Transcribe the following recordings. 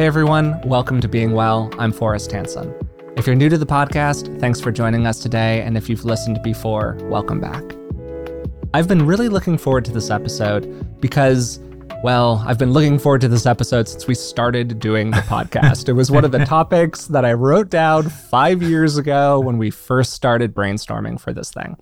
Hey everyone, welcome to Being Well. I'm Forrest Hansen. If you're new to the podcast, thanks for joining us today, and if you've listened before, welcome back. I've been really looking forward to this episode because, well, I've been looking forward to this episode since we started doing the podcast. It was one of the topics that I wrote down 5 years ago when we first started brainstorming for this thing.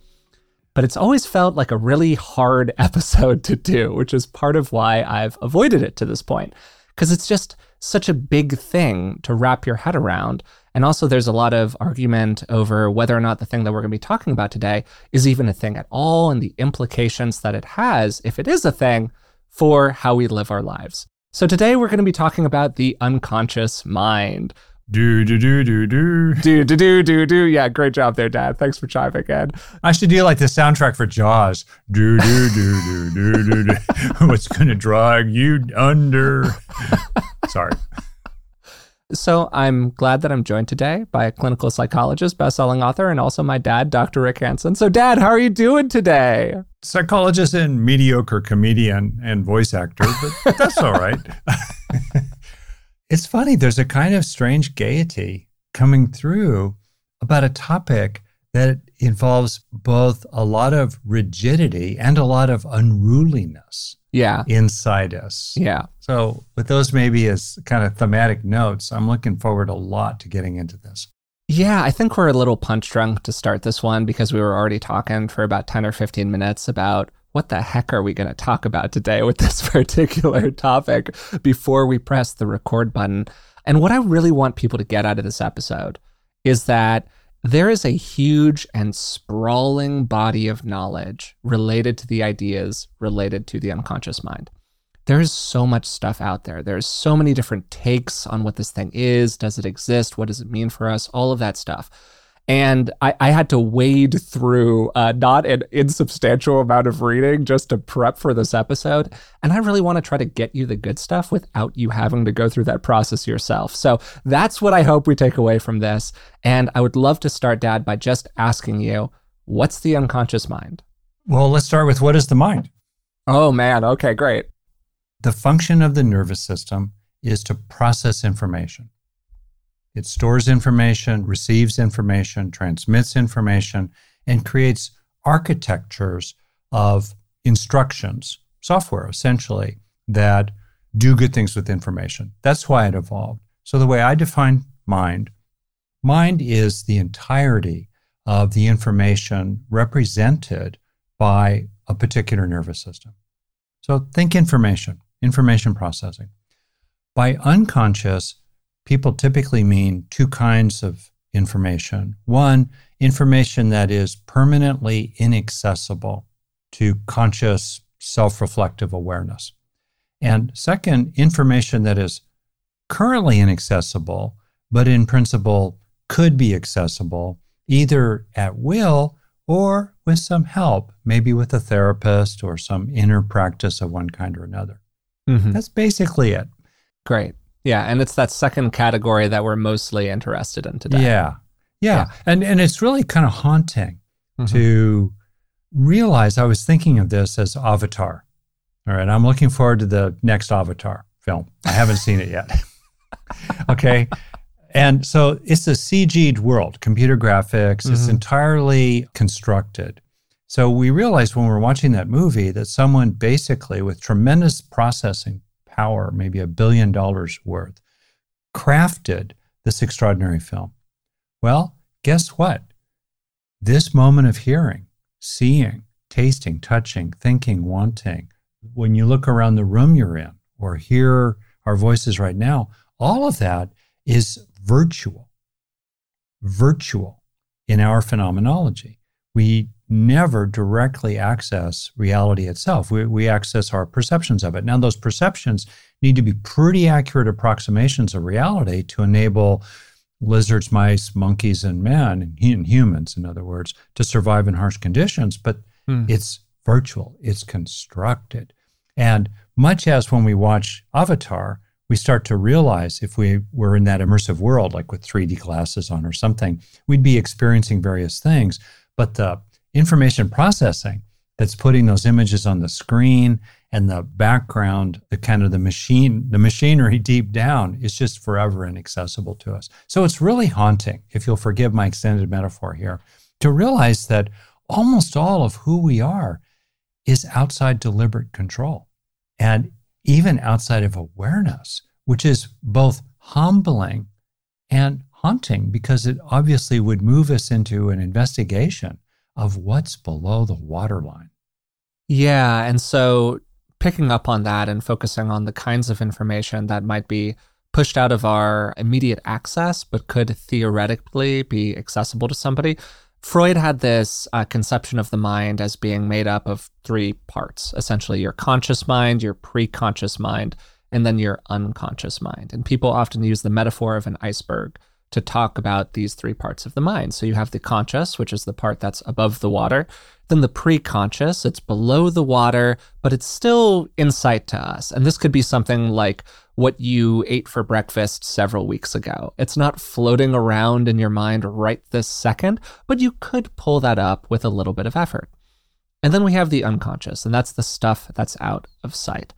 But it's always felt like a really hard episode to do, which is part of why I've avoided it to this point, because it's just such a big thing to wrap your head around. And also there's a lot of argument over whether or not the thing that we're going to be talking about today is even a thing at all, and the implications that it has, if it is a thing, for how we live our lives. So today we're going to be talking about the unconscious mind. Yeah, great job there, Dad. Thanks for chiming in. I should do like the soundtrack for Jaws. What's going to drag you under? Sorry. So I'm glad that I'm joined today by a clinical psychologist, best-selling author, and also my dad, Dr. Rick Hansen. So Dad, how are you doing today? Psychologist and mediocre comedian and voice actor, but that's all right. It's funny, there's a kind of strange gaiety coming through about a topic that involves both a lot of rigidity and a lot of unruliness. Yeah. Inside us. Yeah. So with those maybe as kind of thematic notes, I'm looking forward a lot to getting into this. Yeah, I think we're a little punch drunk to start this one because we were already talking for about 10 or 15 minutes about what the heck are we going to talk about today with this particular topic before we press the record button. And what I really want people to get out of this episode is that there is a huge and sprawling body of knowledge related to the ideas related to the unconscious mind. There is so much stuff out there. There's so many different takes on what this thing is. Does it exist? What does it mean for us? All of that stuff. And I had to wade through not an insubstantial amount of reading just to prep for this episode. And I really want to try to get you the good stuff without you having to go through that process yourself. So that's what I hope we take away from this. And I would love to start, Dad, by just asking you, what's the unconscious mind? Well, let's start with what is the mind? Oh, man. Okay, great. The function of the nervous system is to process information. It stores information, receives information, transmits information, and creates architectures of instructions, software essentially, that do good things with information. That's why it evolved. So the way I define mind is the entirety of the information represented by a particular nervous system. So think information processing. By unconscious, people typically mean two kinds of information. One, information that is permanently inaccessible to conscious, self-reflective awareness. And second, information that is currently inaccessible, but in principle could be accessible either at will or with some help, maybe with a therapist or some inner practice of one kind or another. Mm-hmm. That's basically it. Great. Yeah, and it's that second category that we're mostly interested in today. Yeah. And it's really kind of haunting to realize I was thinking of this as Avatar. All right, I'm looking forward to the next Avatar film. I haven't seen it yet. Okay, and so it's a CG'd world, computer graphics. Mm-hmm. It's entirely constructed. So we realized when we were watching that movie that someone basically with tremendous processing power, maybe $1 billion worth, crafted this extraordinary film. Well, guess what? This moment of hearing, seeing, tasting, touching, thinking, wanting, when you look around the room you're in or hear our voices right now, all of that is virtual in our phenomenology. We never directly access reality itself. We access our perceptions of it. Now, those perceptions need to be pretty accurate approximations of reality to enable lizards, mice, monkeys, and men, and humans, in other words, to survive in harsh conditions, but it's virtual, it's constructed. And much as when we watch Avatar, we start to realize if we were in that immersive world, like with 3D glasses on or something, we'd be experiencing various things, but the information processing that's putting those images on the screen and the background, the kind of the machinery deep down is just forever inaccessible to us. So it's really haunting, if you'll forgive my extended metaphor here, to realize that almost all of who we are is outside deliberate control and even outside of awareness, which is both humbling and haunting, because it obviously would move us into an investigation of what's below the waterline. Yeah, and so picking up on that and focusing on the kinds of information that might be pushed out of our immediate access, but could theoretically be accessible to somebody. Freud had this conception of the mind as being made up of three parts, essentially your conscious mind, your pre-conscious mind, and then your unconscious mind. And people often use the metaphor of an iceberg to talk about these three parts of the mind. So you have the conscious, which is the part that's above the water. Then the pre-conscious, it's below the water, but it's still insight to us. And this could be something like what you ate for breakfast several weeks ago. It's not floating around in your mind right this second, but you could pull that up with a little bit of effort. And then we have the unconscious, and that's the stuff that's out of sight.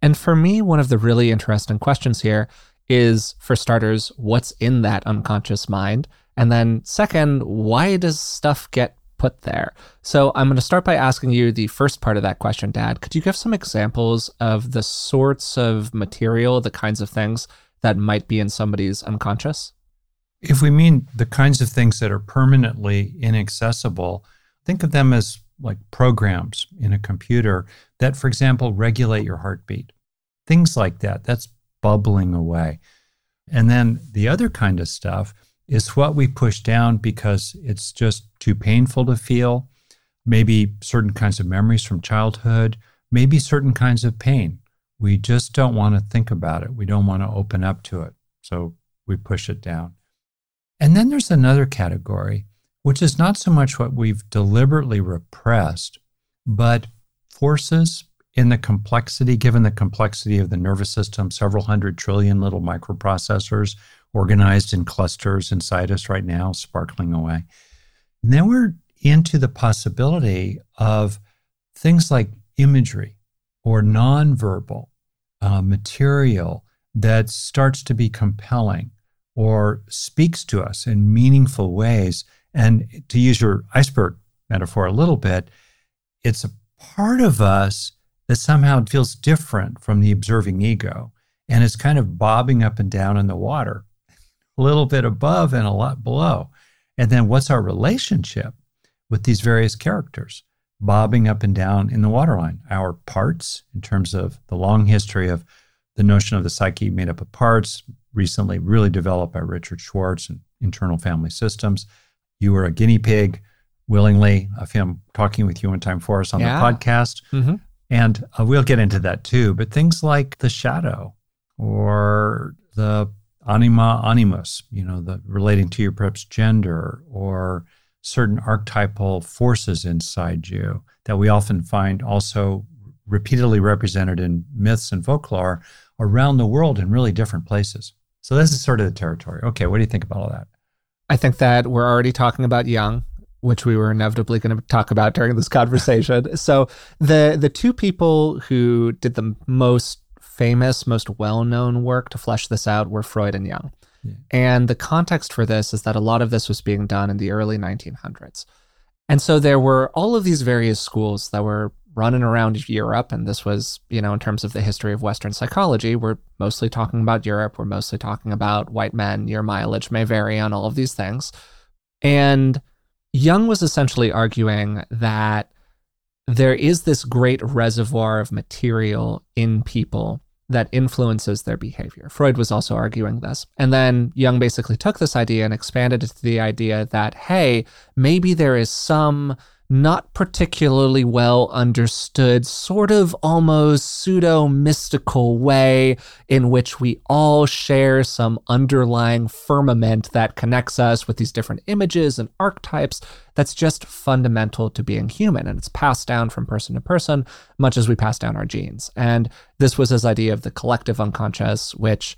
And for me, one of the really interesting questions here is, for starters, what's in that unconscious mind? And then second, why does stuff get put there? So I'm going to start by asking you the first part of that question, Dad. Could you give some examples of the sorts of material, the kinds of things that might be in somebody's unconscious? If we mean the kinds of things that are permanently inaccessible, think of them as like programs in a computer that, for example, regulate your heartbeat. Things like that. That's bubbling away. And then the other kind of stuff is what we push down because it's just too painful to feel, maybe certain kinds of memories from childhood, maybe certain kinds of pain. We just don't want to think about it. We don't want to open up to it. So we push it down. And then there's another category, which is not so much what we've deliberately repressed, but forces in the complexity, given the complexity of the nervous system, several hundred trillion little microprocessors organized in clusters inside us right now, sparkling away. And then we're into the possibility of things like imagery or nonverbal material that starts to be compelling or speaks to us in meaningful ways. And to use your iceberg metaphor a little bit, it's a part of us that somehow it feels different from the observing ego, and it's kind of bobbing up and down in the water, a little bit above and a lot below. And then what's our relationship with these various characters bobbing up and down in the waterline? Our parts, in terms of the long history of the notion of the psyche made up of parts, recently really developed by Richard Schwartz and Internal Family Systems. You were a guinea pig, willingly, of him talking with you one time for us on the podcast. Mm-hmm. And we'll get into that too, but things like the shadow or the anima animus, the relating to your perhaps gender or certain archetypal forces inside you that we often find also repeatedly represented in myths and folklore around the world in really different places. So this is sort of the territory. Okay, what do you think about all that? I think that we're already talking about Jung, which we were inevitably going to talk about during this conversation. So the two people who did the most famous, most well-known work to flesh this out were Freud and Jung. Yeah. And the context for this is that a lot of this was being done in the early 1900s. And so there were all of these various schools that were running around Europe. And this was, in terms of the history of Western psychology, we're mostly talking about Europe. We're mostly talking about white men. Your mileage may vary on all of these things. And Jung was essentially arguing that there is this great reservoir of material in people that influences their behavior. Freud was also arguing this. And then Jung basically took this idea and expanded it to the idea that, hey, maybe there is some not particularly well understood, sort of almost pseudo-mystical way in which we all share some underlying firmament that connects us with these different images and archetypes that's just fundamental to being human. And it's passed down from person to person, much as we pass down our genes. And this was his idea of the collective unconscious, which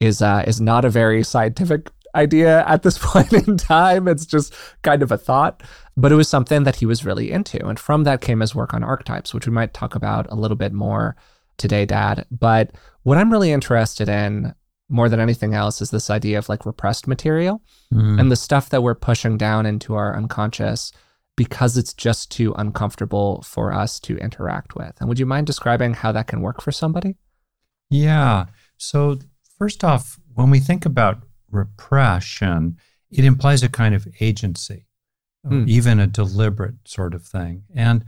is not a very scientific idea at this point in time. It's just kind of a thought. But it was something that he was really into. And from that came his work on archetypes, which we might talk about a little bit more today, Dad. But what I'm really interested in more than anything else is this idea of like repressed material and the stuff that we're pushing down into our unconscious because it's just too uncomfortable for us to interact with. And would you mind describing how that can work for somebody? Yeah. So first off, when we think about repression, it implies a kind of agency, even a deliberate sort of thing. And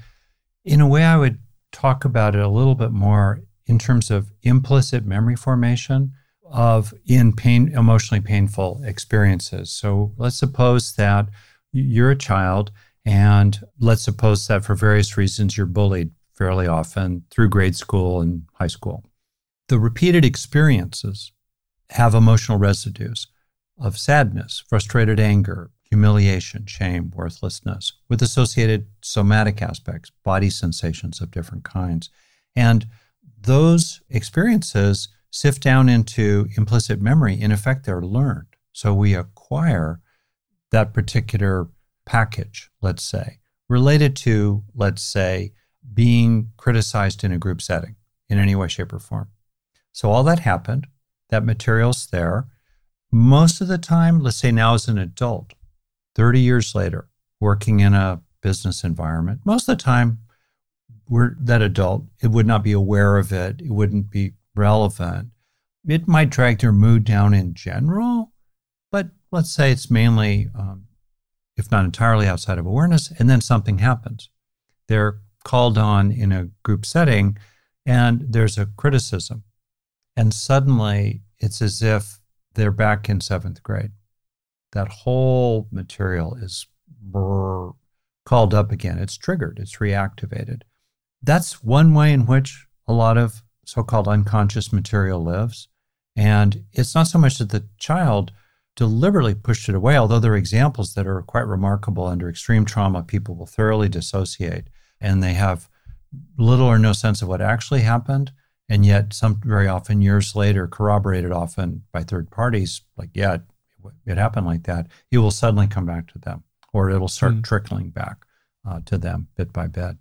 in a way, I would talk about it a little bit more in terms of implicit memory formation of emotionally painful experiences. So let's suppose that you're a child, and let's suppose that for various reasons, you're bullied fairly often through grade school and high school. The repeated experiences have emotional residues of sadness, frustrated anger, humiliation, shame, worthlessness, with associated somatic aspects, body sensations of different kinds. And those experiences sift down into implicit memory. In effect, they're learned. So we acquire that particular package, let's say, related to, let's say, being criticized in a group setting in any way, shape, or form. So all that happened, that material's there. Most of the time, let's say now as an adult, 30 years later, working in a business environment, most of the time, that adult, it would not be aware of it. It wouldn't be relevant. It might drag their mood down in general, but let's say it's mainly, if not entirely, outside of awareness, and then something happens. They're called on in a group setting, and there's a criticism. And suddenly, it's as if they're back in 7th grade. That whole material is called up again. It's triggered. It's reactivated. That's one way in which a lot of so-called unconscious material lives. And it's not so much that the child deliberately pushed it away, although there are examples that are quite remarkable. Under extreme trauma, people will thoroughly dissociate, and they have little or no sense of what actually happened. And yet, very often years later, corroborated often by third parties, like, yeah, it happened like that, it will suddenly come back to them, or it'll start trickling back to them bit by bit.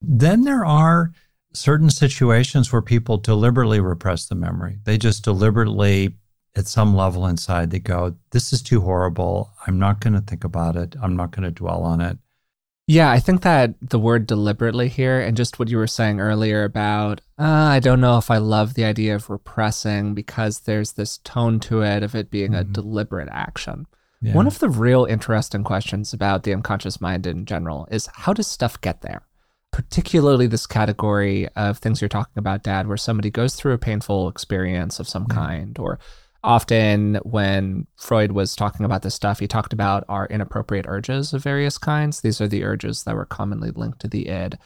Then there are certain situations where people deliberately repress the memory. They just deliberately, at some level inside, they go, this is too horrible. I'm not going to think about it. I'm not going to dwell on it. Yeah, I think that the word deliberately here, and just what you were saying earlier about, I don't know if I love the idea of repressing because there's this tone to it of it being a deliberate action. Yeah. One of the real interesting questions about the unconscious mind in general is, how does stuff get there? Particularly this category of things you're talking about, Dad, where somebody goes through a painful experience of some kind, or often when Freud was talking about this stuff, he talked about our inappropriate urges of various kinds. These are the urges that were commonly linked to the id.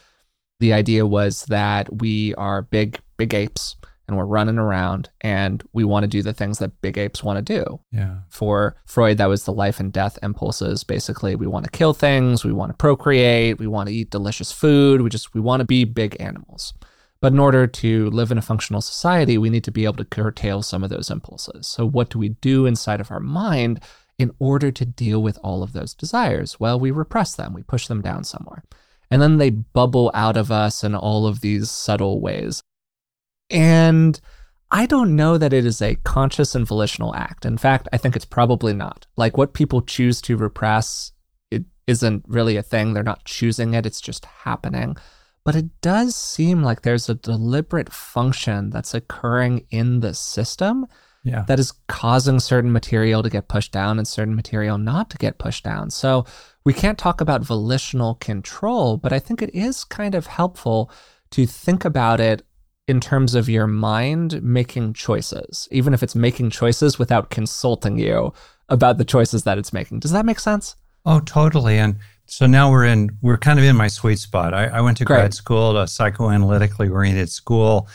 The idea was that we are big apes, and we're running around, and we want to do the things that big apes want to do. Yeah. For Freud, that was the life and death impulses. Basically, we want to kill things, we want to procreate, we want to eat delicious food, we want to be big animals. But in order to live in a functional society, we need to be able to curtail some of those impulses. So what do we do inside of our mind in order to deal with all of those desires? Well, we repress them. We push them down somewhere. And then they bubble out of us in all of these subtle ways. And I don't know that it is a conscious and volitional act. In fact, I think it's probably not. Like, what people choose to repress, it isn't really a thing. They're not choosing it. It's just happening. But it does seem like there's a deliberate function that's occurring in the system that is causing certain material to get pushed down and certain material not to get pushed down. So we can't talk about volitional control, but I think it is kind of helpful to think about it in terms of your mind making choices, even if it's making choices without consulting you about the choices that it's making. Does that make sense? Oh, totally. And so now we're kind of in my sweet spot. I went to grad school, a psychoanalytically oriented school,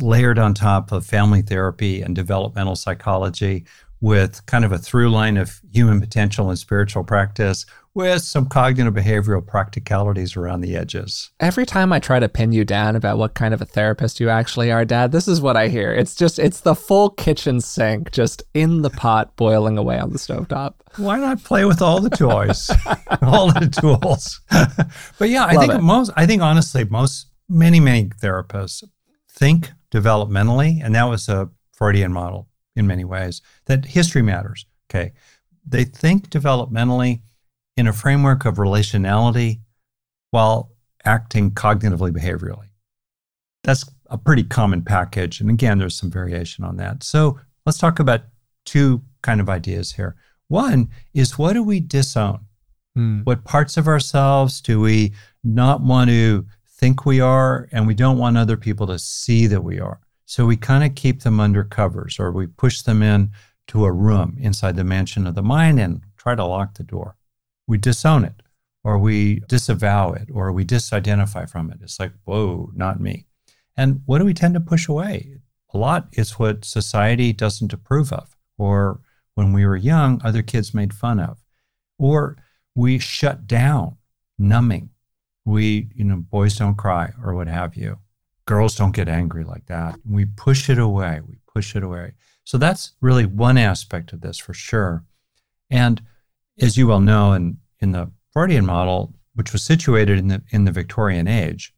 layered on top of family therapy and developmental psychology, with kind of a through line of human potential and spiritual practice with some cognitive behavioral practicalities around the edges. Every time I try to pin you down about what kind of a therapist you actually are, Dad, this is what I hear. It's the full kitchen sink just in the pot boiling away on the stovetop. Why not play with all the toys, all the tools? But yeah, I think many therapists think developmentally, and that was a Freudian model in many ways, that history matters. Okay. They think developmentally in a framework of relationality while acting cognitively behaviorally. That's a pretty common package. And again, there's some variation on that. So let's talk about two kind of ideas here. One is, what do we disown? What parts of ourselves do we not want to think we are, and we don't want other people to see that we are? So we kind of keep them under covers, or we push them in to a room inside the mansion of the mind and try to lock the door. We disown it, or we disavow it, or we disidentify from it. It's like, whoa, not me. And what do we tend to push away? A lot is what society doesn't approve of, or when we were young, other kids made fun of, or we shut down, numbing. We, boys don't cry, or what have you. Girls don't get angry like that. We push it away. So that's really one aspect of this for sure. And as you well know, in the Freudian model, which was situated in the Victorian age,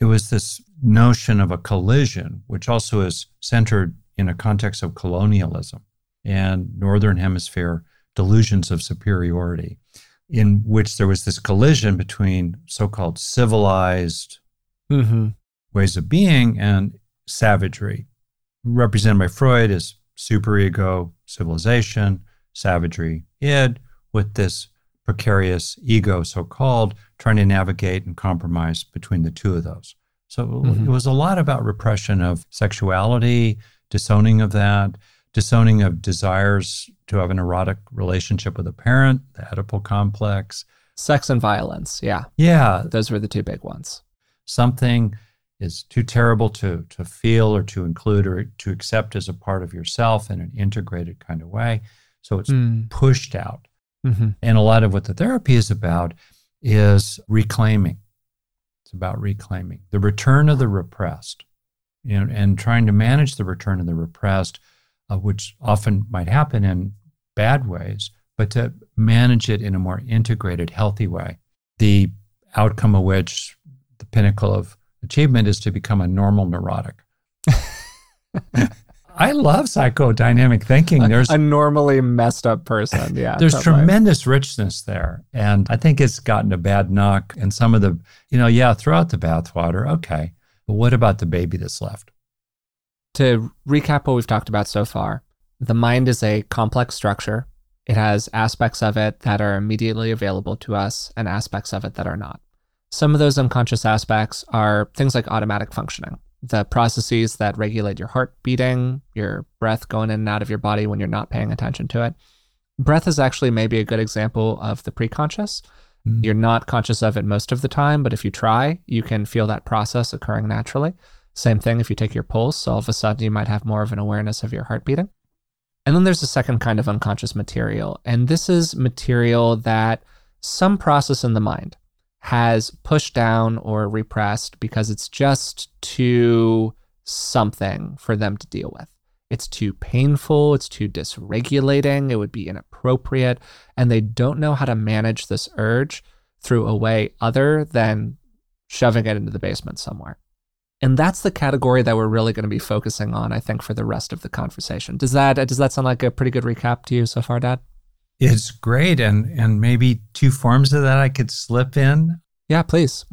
it was this notion of a collision, which also is centered in a context of colonialism and Northern Hemisphere delusions of superiority, in which there was this collision between so-called civilized ways of being and savagery, represented by Freud as superego, civilization, savagery, id, with this precarious ego, so-called, trying to navigate and compromise between the two of those. So it was a lot about repression of sexuality, disowning of that, disowning of desires to have an erotic relationship with a parent, the Oedipal complex. Sex and violence, yeah. Yeah. Those were the two big ones. Something is too terrible to feel or to include or to accept as a part of yourself in an integrated kind of way. So it's pushed out. And a lot of what the therapy is about is reclaiming. It's about reclaiming. The return of the repressed, and trying to manage the return of the repressed, which often might happen in bad ways, but to manage it in a more integrated, healthy way. The outcome of which, the pinnacle of achievement, is to become a normal neurotic. I love psychodynamic thinking. There's a normally messed up person. Yeah, there's tremendous richness there, and I think it's gotten a bad knock. And some of the, throw out the bathwater. Okay, but what about the baby that's left? To recap what we've talked about so far, the mind is a complex structure. It has aspects of it that are immediately available to us and aspects of it that are not. Some of those unconscious aspects are things like automatic functioning, the processes that regulate your heart beating, your breath going in and out of your body when you're not paying attention to it. Breath is actually maybe a good example of the preconscious. You're not conscious of it most of the time, but if you try, you can feel that process occurring naturally. Same thing if you take your pulse, so all of a sudden you might have more of an awareness of your heart beating. And then there's a second kind of unconscious material, and this is material that some process in the mind has pushed down or repressed because it's just too something for them to deal with. It's too painful, it's too dysregulating, it would be inappropriate, and they don't know how to manage this urge through a way other than shoving it into the basement somewhere. And that's the category that we're really going to be focusing on, I think, for the rest of the conversation. Does that sound like a pretty good recap to you so far, Dad? It's great, and maybe two forms of that I could slip in. Yeah, please.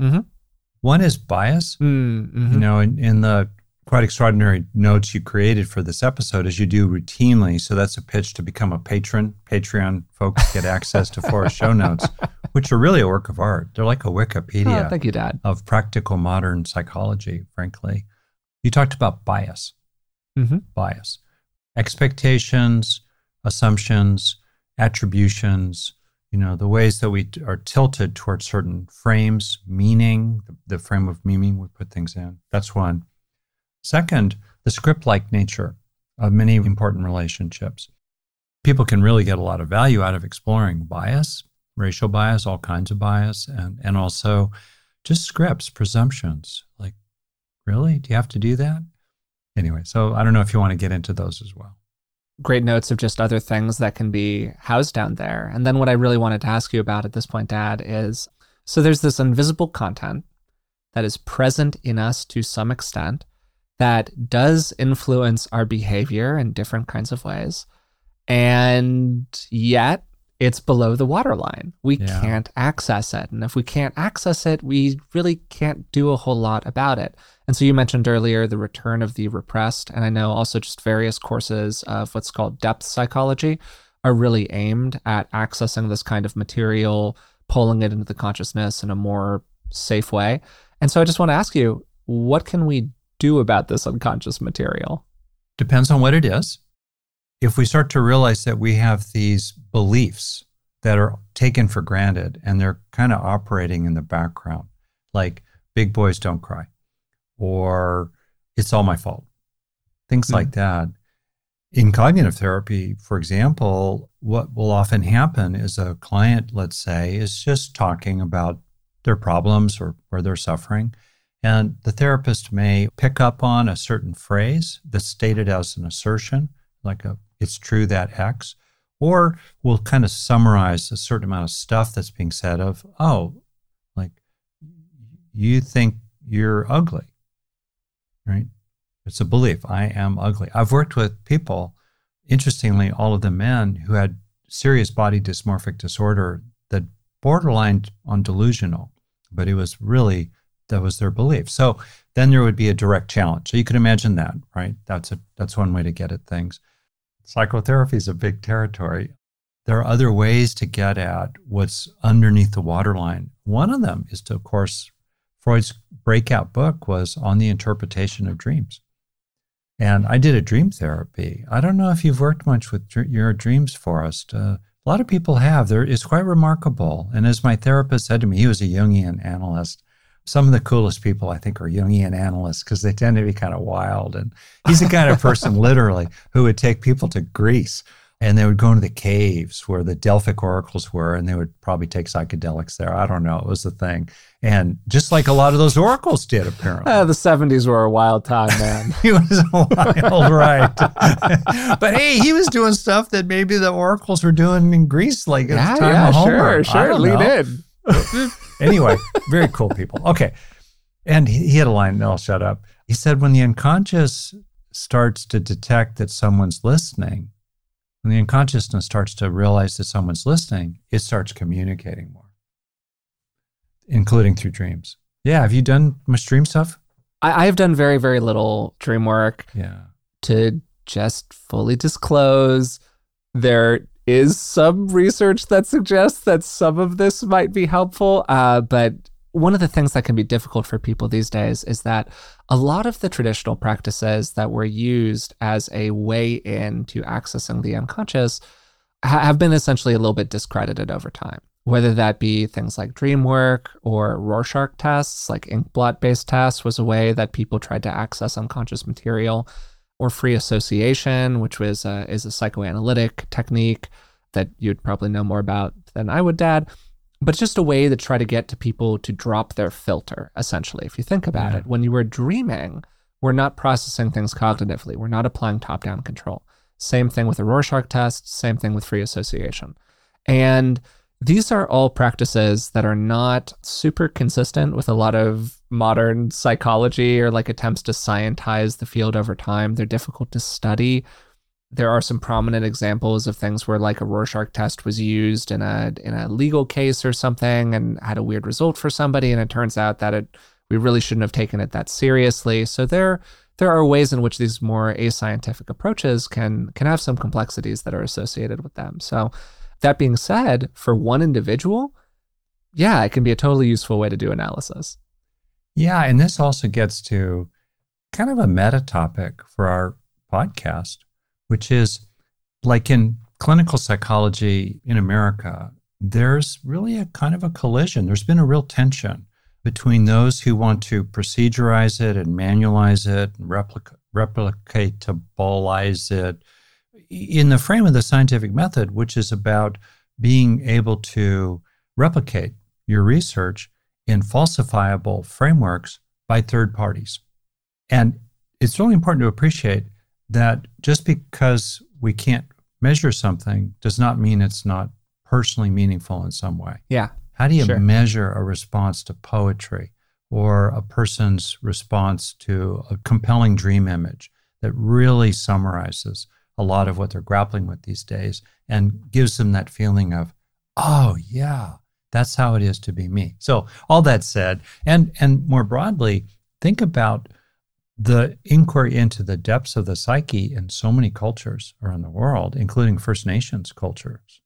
One is bias. In the quite extraordinary notes you created for this episode, as you do routinely, so that's a pitch to become a patron. Patreon folks get access to Forrest's show notes, which are really a work of art. They're like a Wikipedia of practical modern psychology, frankly. You talked about bias, expectations, assumptions, attributions, the ways that we are tilted towards certain frames, meaning, the frame of meaning we put things in. That's one. Second, the script-like nature of many important relationships. people can really get a lot of value out of exploring bias, racial bias, all kinds of bias, and also just scripts, presumptions. Like, really? Do you have to do that? Anyway, so I don't know if you want to get into those as well. Great notes of just other things that can be housed down there. And then what I really wanted to ask you about at this point, Dad, is, so there's this invisible content that is present in us to some extent that does influence our behavior in different kinds of ways. And yet it's below the waterline. We can't access it. And if we can't access it, we really can't do a whole lot about it. And so you mentioned earlier the return of the repressed. And I know also just various courses of what's called depth psychology are really aimed at accessing this kind of material, pulling it into the consciousness in a more safe way. And so I just want to ask you, what can we do about this unconscious material? Depends on what it is. If we start to realize that we have these beliefs that are taken for granted and they're kind of operating in the background, like big boys don't cry, or it's all my fault, things like that. In cognitive therapy, for example, what will often happen is a client, let's say, is just talking about their problems or where they're suffering, and the therapist may pick up on a certain phrase that's stated as an assertion, like it's true that X, or we'll kind of summarize a certain amount of stuff that's being said of, oh, like, you think you're ugly, right? It's a belief, I am ugly. I've worked with people, interestingly, all of the men who had serious body dysmorphic disorder that borderline on delusional, but it was really, that was their belief. So then there would be a direct challenge. So you can imagine that, right? That's one way to get at things. Psychotherapy is a big territory. There are other ways to get at what's underneath the waterline. One of them is to, of course, Freud's breakout book was on the interpretation of dreams. And I did a dream therapy. I don't know if you've worked much with your dreams, Forrest. A lot of people have. It's quite remarkable. And as my therapist said to me, he was a Jungian analyst. Some of the coolest people, I think, are Jungian analysts because they tend to be kind of wild. And he's the kind of person, literally, who would take people to Greece, and they would go into the caves where the Delphic oracles were, and they would probably take psychedelics there. I don't know. It was the thing. And just like a lot of those oracles did, apparently. The 70s were a wild time, man. He was wild, right. But hey, he was doing stuff that maybe the oracles were doing in Greece, like at the time of Homer. Sure, lead in. Anyway, very cool people. Okay. And he had a line, and I'll shut up. He said, when the unconscious starts to detect that someone's listening, when the unconsciousness starts to realize that someone's listening, it starts communicating more, including through dreams. Yeah. Have you done much dream stuff? I've done very, very little dream work. Yeah. To just fully disclose, there is some research that suggests that some of this might be helpful. But one of the things that can be difficult for people these days is that a lot of the traditional practices that were used as a way in to accessing the unconscious have been essentially a little bit discredited over time, whether that be things like dream work or Rorschach tests, like ink blot-based tests was a way that people tried to access unconscious material, or free association, which was is a psychoanalytic technique that you'd probably know more about than I would, Dad. But just a way to try to get to people to drop their filter, essentially. If you think about it, when you were dreaming, we're not processing things cognitively. We're not applying top-down control. Same thing with a Rorschach test, same thing with free association. And these are all practices that are not super consistent with a lot of modern psychology or like attempts to scientize the field over time. They're difficult to study. There are some prominent examples of things where like a Rorschach test was used in a legal case or something and had a weird result for somebody. And it turns out that we really shouldn't have taken it that seriously. So there are ways in which these more ascientific approaches can have some complexities that are associated with them. So that being said, for one individual, it can be a totally useful way to do analysis. Yeah, and this also gets to kind of a meta topic for our podcast, which is like in clinical psychology in America, there's really a kind of a collision. There's been a real tension between those who want to procedurize it and manualize it and replicatabilize it in the frame of the scientific method, which is about being able to replicate your research in falsifiable frameworks by third parties. And it's really important to appreciate that just because we can't measure something does not mean it's not personally meaningful in some way. Yeah. How do you measure a response to poetry or a person's response to a compelling dream image that really summarizes a lot of what they're grappling with these days and gives them that feeling of, oh, yeah, that's how it is to be me? So all that said, and more broadly, think about the inquiry into the depths of the psyche in so many cultures around the world, including First Nations cultures.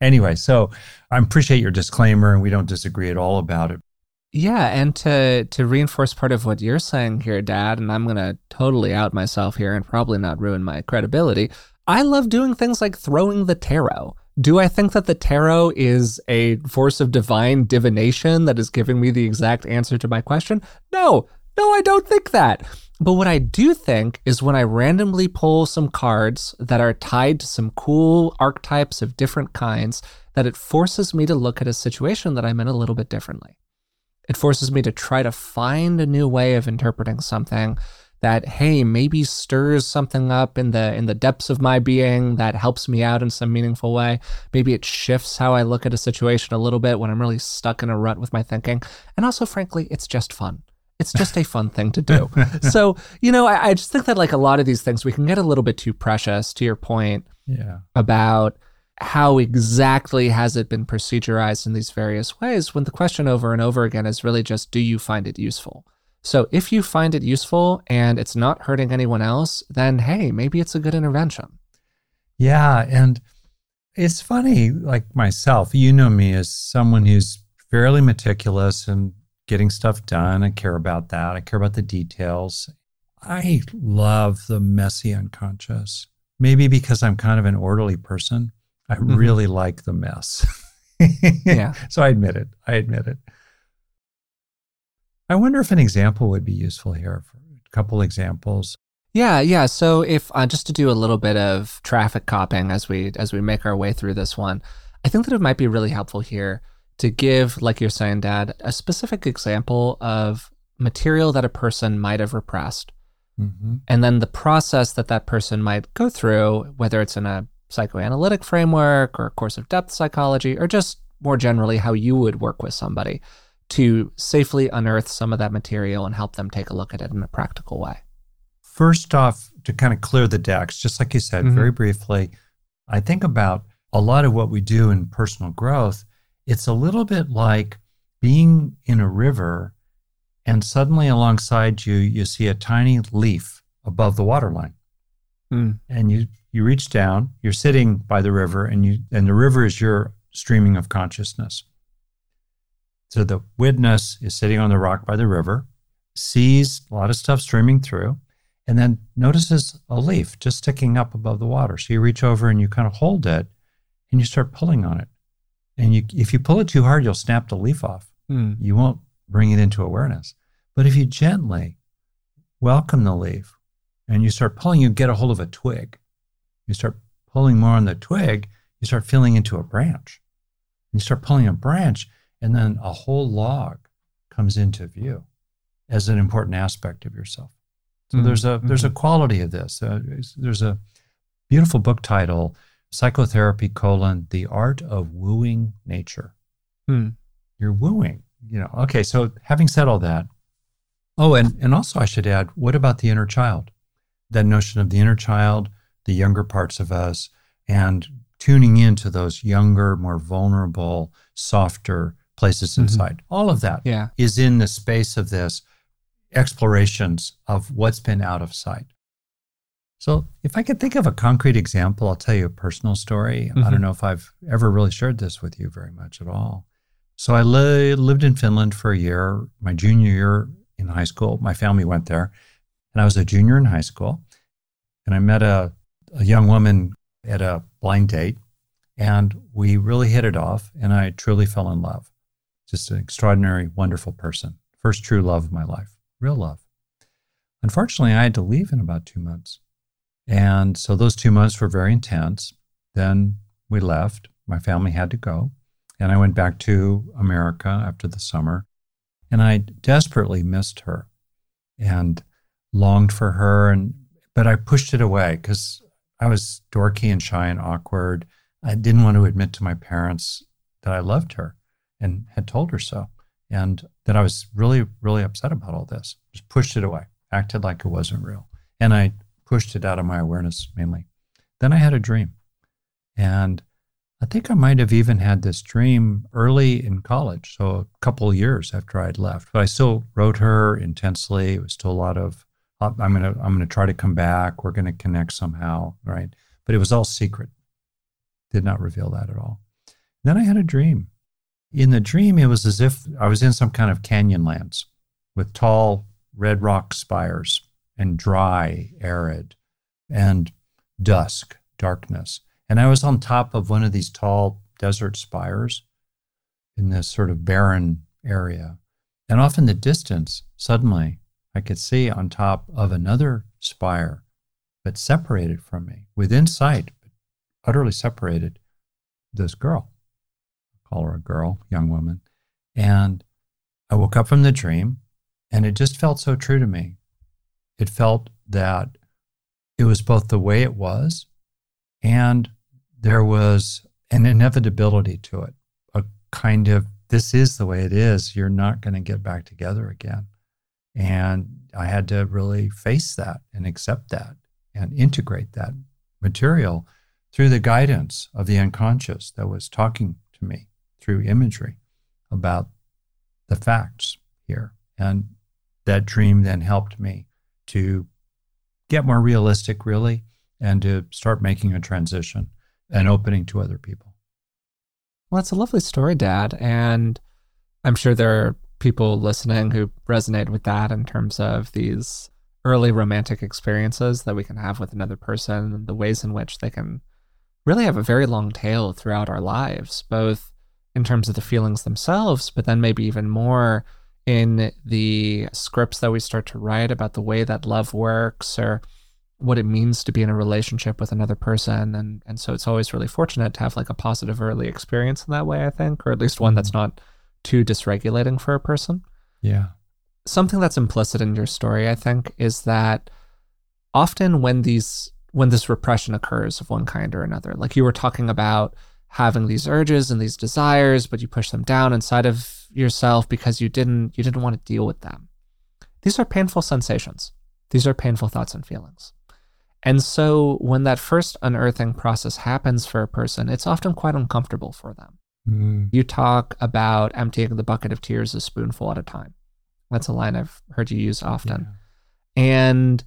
Anyway, so I appreciate your disclaimer, and we don't disagree at all about it. Yeah, and to reinforce part of what you're saying here, Dad, and I'm going to totally out myself here and probably not ruin my credibility, I love doing things like throwing the tarot. Do I think that the tarot is a force of divine divination that is giving me the exact answer to my question? No, I don't think that. But what I do think is when I randomly pull some cards that are tied to some cool archetypes of different kinds, that it forces me to look at a situation that I'm in a little bit differently. It forces me to try to find a new way of interpreting something that, hey, maybe stirs something up in the depths of my being that helps me out in some meaningful way. Maybe it shifts how I look at a situation a little bit when I'm really stuck in a rut with my thinking. And also, frankly, it's just fun. It's just a fun thing to do. So, I just think that like a lot of these things, we can get a little bit too precious, to your point, about how exactly has it been procedurized in these various ways, when the question over and over again is really just, do you find it useful? So if you find it useful and it's not hurting anyone else, then, hey, maybe it's a good intervention. Yeah, and it's funny, like myself, you know me as someone who's fairly meticulous and getting stuff done. I care about that. I care about the details. I love the messy unconscious. Maybe because I'm kind of an orderly person, I really like the mess. Yeah. So I admit it. I wonder if an example would be useful here. A couple examples. Yeah. So if just to do a little bit of traffic copying as we make our way through this one, I think that it might be really helpful here to give, like you're saying, Dad, a specific example of material that a person might have repressed. Mm-hmm. And then the process that person might go through, whether it's in a psychoanalytic framework or a course of depth psychology, or just more generally how you would work with somebody to safely unearth some of that material and help them take a look at it in a practical way. First off, to kind of clear the decks, just like you said, very briefly, I think about a lot of what we do in personal growth. It's a little bit like being in a river and suddenly alongside you see a tiny leaf above the waterline. Mm. And you reach down, you're sitting by the river and the river is your streaming of consciousness. So the witness is sitting on the rock by the river, sees a lot of stuff streaming through, and then notices a leaf just sticking up above the water. So you reach over and you kind of hold it and you start pulling on it. And if you pull it too hard, you'll snap the leaf off. Mm. You won't bring it into awareness. But if you gently welcome the leaf and you start pulling, you get a hold of a twig. You start pulling more on the twig, you start feeling into a branch. You start pulling a branch, and then a whole log comes into view as an important aspect of yourself. So there's a quality of this. There's a beautiful book title, Psychotherapy, The Art of Wooing Nature. Hmm. You're wooing, Okay, so having said all that, and also I should add, what about the inner child? That notion of the inner child, the younger parts of us, and tuning into those younger, more vulnerable, softer places inside. All of that is in the space of this explorations of what's been out of sight. So if I could think of a concrete example, I'll tell you a personal story. Mm-hmm. I don't know if I've ever really shared this with you very much at all. So I lived in Finland for a year, my junior year in high school. My family went there, and I was a junior in high school. And I met a young woman at a blind date, and we really hit it off, and I truly fell in love. Just an extraordinary, wonderful person. First true love of my life, real love. Unfortunately, I had to leave in about 2 months. And so those 2 months were very intense. Then we left. My family had to go. And I went back to America after the summer. And I desperately missed her and longed for her. But I pushed it away because I was dorky and shy and awkward. I didn't want to admit to my parents that I loved her and had told her so. And that I was really, really upset about all this. Just pushed it away, acted like it wasn't real. And I pushed it out of my awareness mainly. Then I had a dream. And I think I might have even had this dream early in college, so a couple of years after I'd left. But I still wrote her intensely. It was still a lot of, I'm gonna try to come back. We're gonna connect somehow, right? But it was all secret. Did not reveal that at all. Then I had a dream. In the dream, it was as if I was in some kind of canyon lands with tall red rock spires and dry, arid, and dusk, darkness. And I was on top of one of these tall desert spires in this sort of barren area. And off in the distance, suddenly, I could see on top of another spire, but separated from me, within sight, utterly separated, this girl. I'll call her a girl, young woman. And I woke up from the dream, and it just felt so true to me. It felt that it was both the way it was, and there was an inevitability to it, a kind of, this is the way it is. You're not going to get back together again. And I had to really face that and accept that and integrate that material through the guidance of the unconscious that was talking to me through imagery about the facts here. And that dream then helped me to get more realistic, really, and to start making a transition and opening to other people. Well, it's a lovely story, Dad. And I'm sure there are people listening who resonate with that in terms of these early romantic experiences that we can have with another person and the ways in which they can really have a very long tail throughout our lives, both in terms of the feelings themselves, but then maybe even more in the scripts that we start to write about the way that love works or what it means to be in a relationship with another person. And so it's always really fortunate to have like a positive early experience in that way, I think, or at least one that's not too dysregulating for a person. Yeah. Something that's implicit in your story, I think, is that often when this repression occurs of one kind or another, like you were talking about having these urges and these desires, but you push them down inside of yourself because you didn't want to deal with them. These are painful sensations. These are painful thoughts and feelings. And so when that first unearthing process happens for a person, it's often quite uncomfortable for them. Mm. You talk about emptying the bucket of tears a spoonful at a time. That's a line I've heard you use often. Yeah. And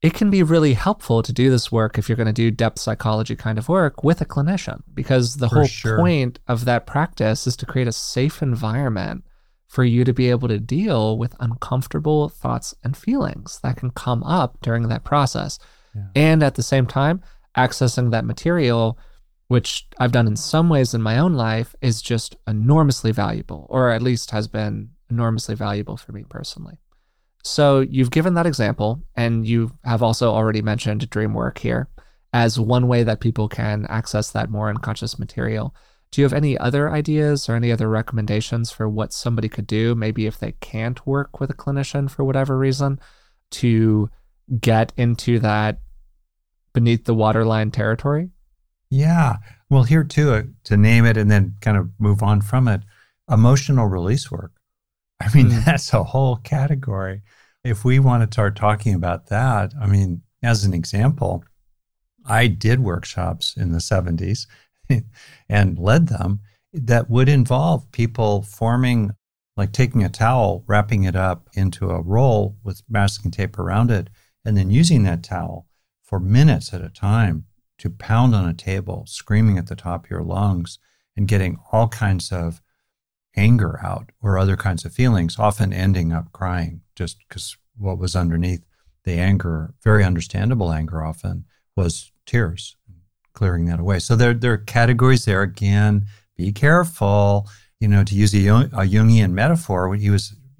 it can be really helpful to do this work if you're going to do depth psychology kind of work with a clinician, because the point of that practice is to create a safe environment for you to be able to deal with uncomfortable thoughts and feelings that can come up during that process. Yeah. And at the same time, accessing that material, which I've done in some ways in my own life, is just enormously valuable, or at least has been enormously valuable for me personally. So you've given that example, and you have also already mentioned dream work here as one way that people can access that more unconscious material. Do you have any other ideas or any other recommendations for what somebody could do, maybe if they can't work with a clinician for whatever reason, to get into that beneath the waterline territory? Yeah. Well, here too, to name it and then kind of move on from it, emotional release work. I mean, that's a whole category. If we want to start talking about that, I mean, as an example, I did workshops in the 70s and led them that would involve people forming, like taking a towel, wrapping it up into a roll with masking tape around it, and then using that towel for minutes at a time to pound on a table, screaming at the top of your lungs and getting all kinds of anger out or other kinds of feelings, often ending up crying just because what was underneath the anger, very understandable anger often, was tears, clearing that away. So there are categories there. Again, be careful, to use a Jungian metaphor, when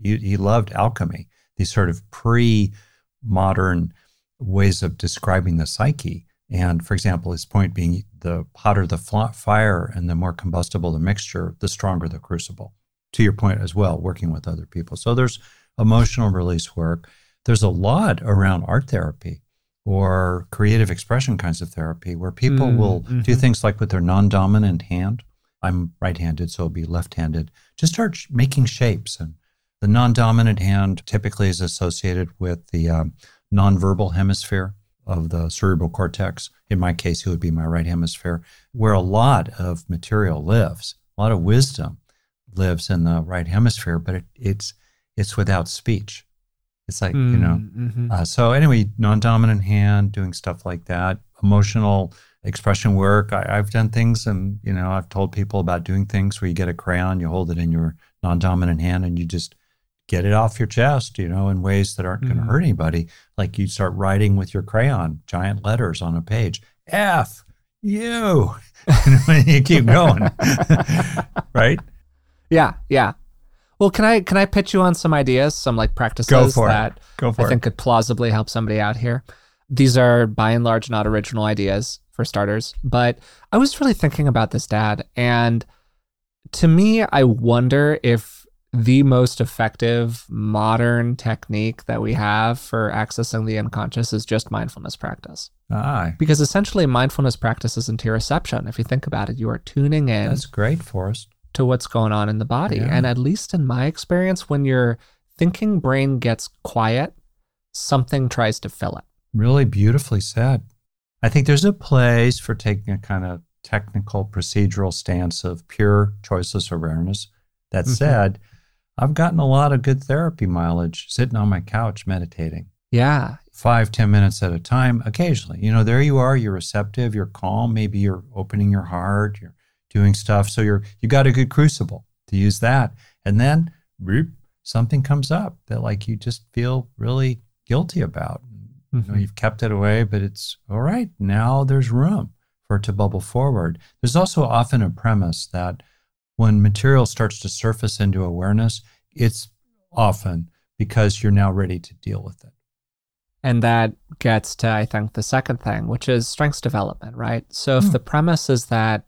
he loved alchemy, these sort of pre-modern ways of describing the psyche. And for example, his point being the hotter the fire and the more combustible the mixture, the stronger the crucible. To your point as well, working with other people. So there's emotional release work. There's a lot around art therapy or creative expression kinds of therapy where people will do things like with their non-dominant hand. I'm right-handed, so it'll be left-handed. Just start making shapes. And the non-dominant hand typically is associated with the nonverbal hemisphere of the cerebral cortex. In my case, it would be my right hemisphere, where a lot of material lives, a lot of wisdom lives in the right hemisphere, but it's without speech. It's like, so anyway, non-dominant hand, doing stuff like that, emotional expression work. I've done things and, you know, I've told people about doing things where you get a crayon, you hold it in your non-dominant hand and you just get it off your chest, you know, in ways that aren't going to hurt anybody. Like you start writing with your crayon, giant letters on a page, F, U, and you keep going, right? Yeah, yeah. Well, can I pitch you on some ideas, some like practices that I think could plausibly help somebody out here? These are by and large not original ideas for starters, but I was really thinking about this, Dad, and to me, I wonder if the most effective modern technique that we have for accessing the unconscious is just mindfulness practice. Aye. Because essentially mindfulness practice is interoception. If you think about it, you are tuning in. That's great for us. To what's going on in the body. Yeah. And at least in my experience, when your thinking brain gets quiet, something tries to fill it. Really beautifully said. I think there's a place for taking a kind of technical procedural stance of pure choiceless awareness. That said, I've gotten a lot of good therapy mileage sitting on my couch meditating. Yeah. 5-10 minutes at a time, occasionally. You know, there you are, you're receptive, you're calm, maybe you're opening your heart, you're doing stuff. So you got a good crucible to use that. And then whoop, something comes up that like you just feel really guilty about. You know, you've kept it away, but it's all right. Now there's room for it to bubble forward. There's also often a premise that when material starts to surface into awareness, it's often because you're now ready to deal with it. And that gets to, I think, the second thing, which is strengths development, right? So if the premise is that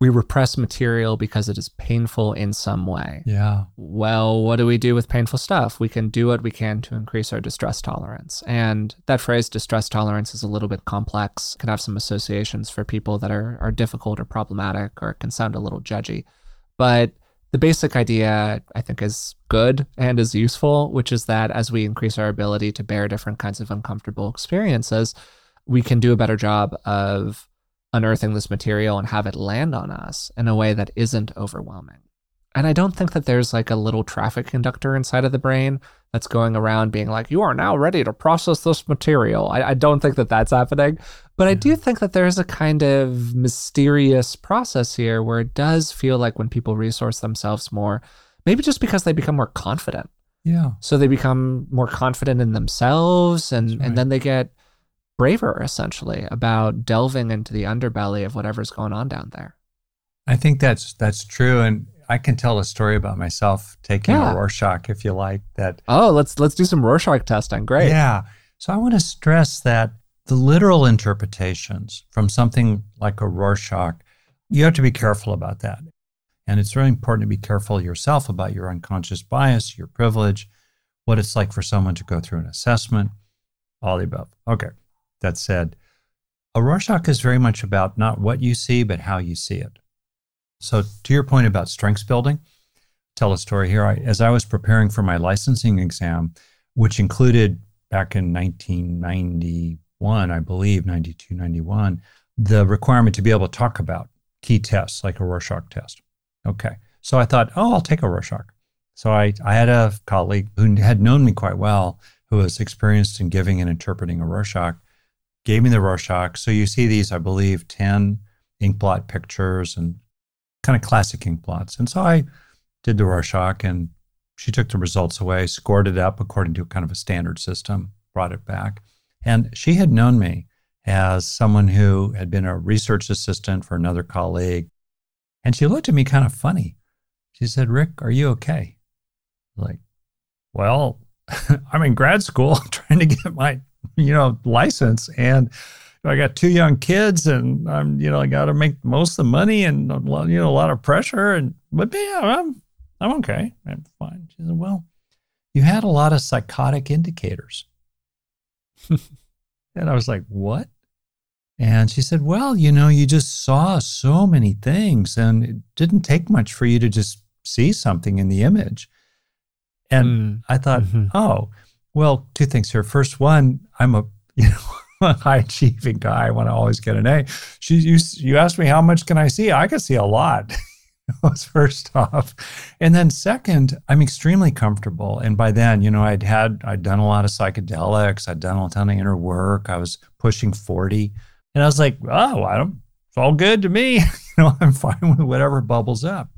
we repress material because it is painful in some way. Yeah. Well, what do we do with painful stuff? We can do what we can to increase our distress tolerance. And that phrase, distress tolerance, is a little bit complex. It can have some associations for people that are difficult or problematic, or it can sound a little judgy. But the basic idea, I think, is good and is useful, which is that as we increase our ability to bear different kinds of uncomfortable experiences, we can do a better job of unearthing this material and have it land on us in a way that isn't overwhelming. And I don't think that there's like a little traffic conductor inside of the brain that's going around being like, you are now ready to process this material. I don't think that that's happening. But I do think that there's a kind of mysterious process here where it does feel like when people resource themselves more, maybe just because they become more confident. Yeah. So they become more confident in themselves and then they get braver, essentially, about delving into the underbelly of whatever's going on down there. I think that's true, and I can tell a story about myself taking a Rorschach, if you like. That let's do some Rorschach testing. Great. Yeah. So I want to stress that the literal interpretations from something like a Rorschach, you have to be careful about that, and it's really important to be careful yourself about your unconscious bias, your privilege, what it's like for someone to go through an assessment, all the above. Okay. That said, a Rorschach is very much about not what you see, but how you see it. So to your point about strengths building, tell a story here. As I was preparing for my licensing exam, which included back in 1991, I believe, 92, 91, the requirement to be able to talk about key tests like a Rorschach test. Okay. So I thought, I'll take a Rorschach. So I had a colleague who had known me quite well, who was experienced in giving and interpreting a Rorschach, gave me the Rorschach. So you see these, I believe, 10 inkblot pictures and kind of classic inkblots. And so I did the Rorschach and she took the results away, scored it up according to kind of a standard system, brought it back. And she had known me as someone who had been a research assistant for another colleague. And she looked at me kind of funny. She said, "Rick, are you okay?" I'm like, well, I'm in grad school trying to get my license. And I got two young kids, and I'm, I got to make most of the money, and a lot of pressure. But yeah, I'm okay. I'm fine. She said, well, you had a lot of psychotic indicators. And I was like, what? And she said, well, you just saw so many things, and it didn't take much for you to just see something in the image. And I thought, oh, well, two things here. First one, I'm a, a high achieving guy. I want to always get an A. You asked me how much can I see? I can see a lot. First off. And then second, I'm extremely comfortable. And by then, I'd done a lot of psychedelics. I'd done a ton of inner work. I was pushing 40. And I was like, oh, it's all good to me. I'm fine with whatever bubbles up.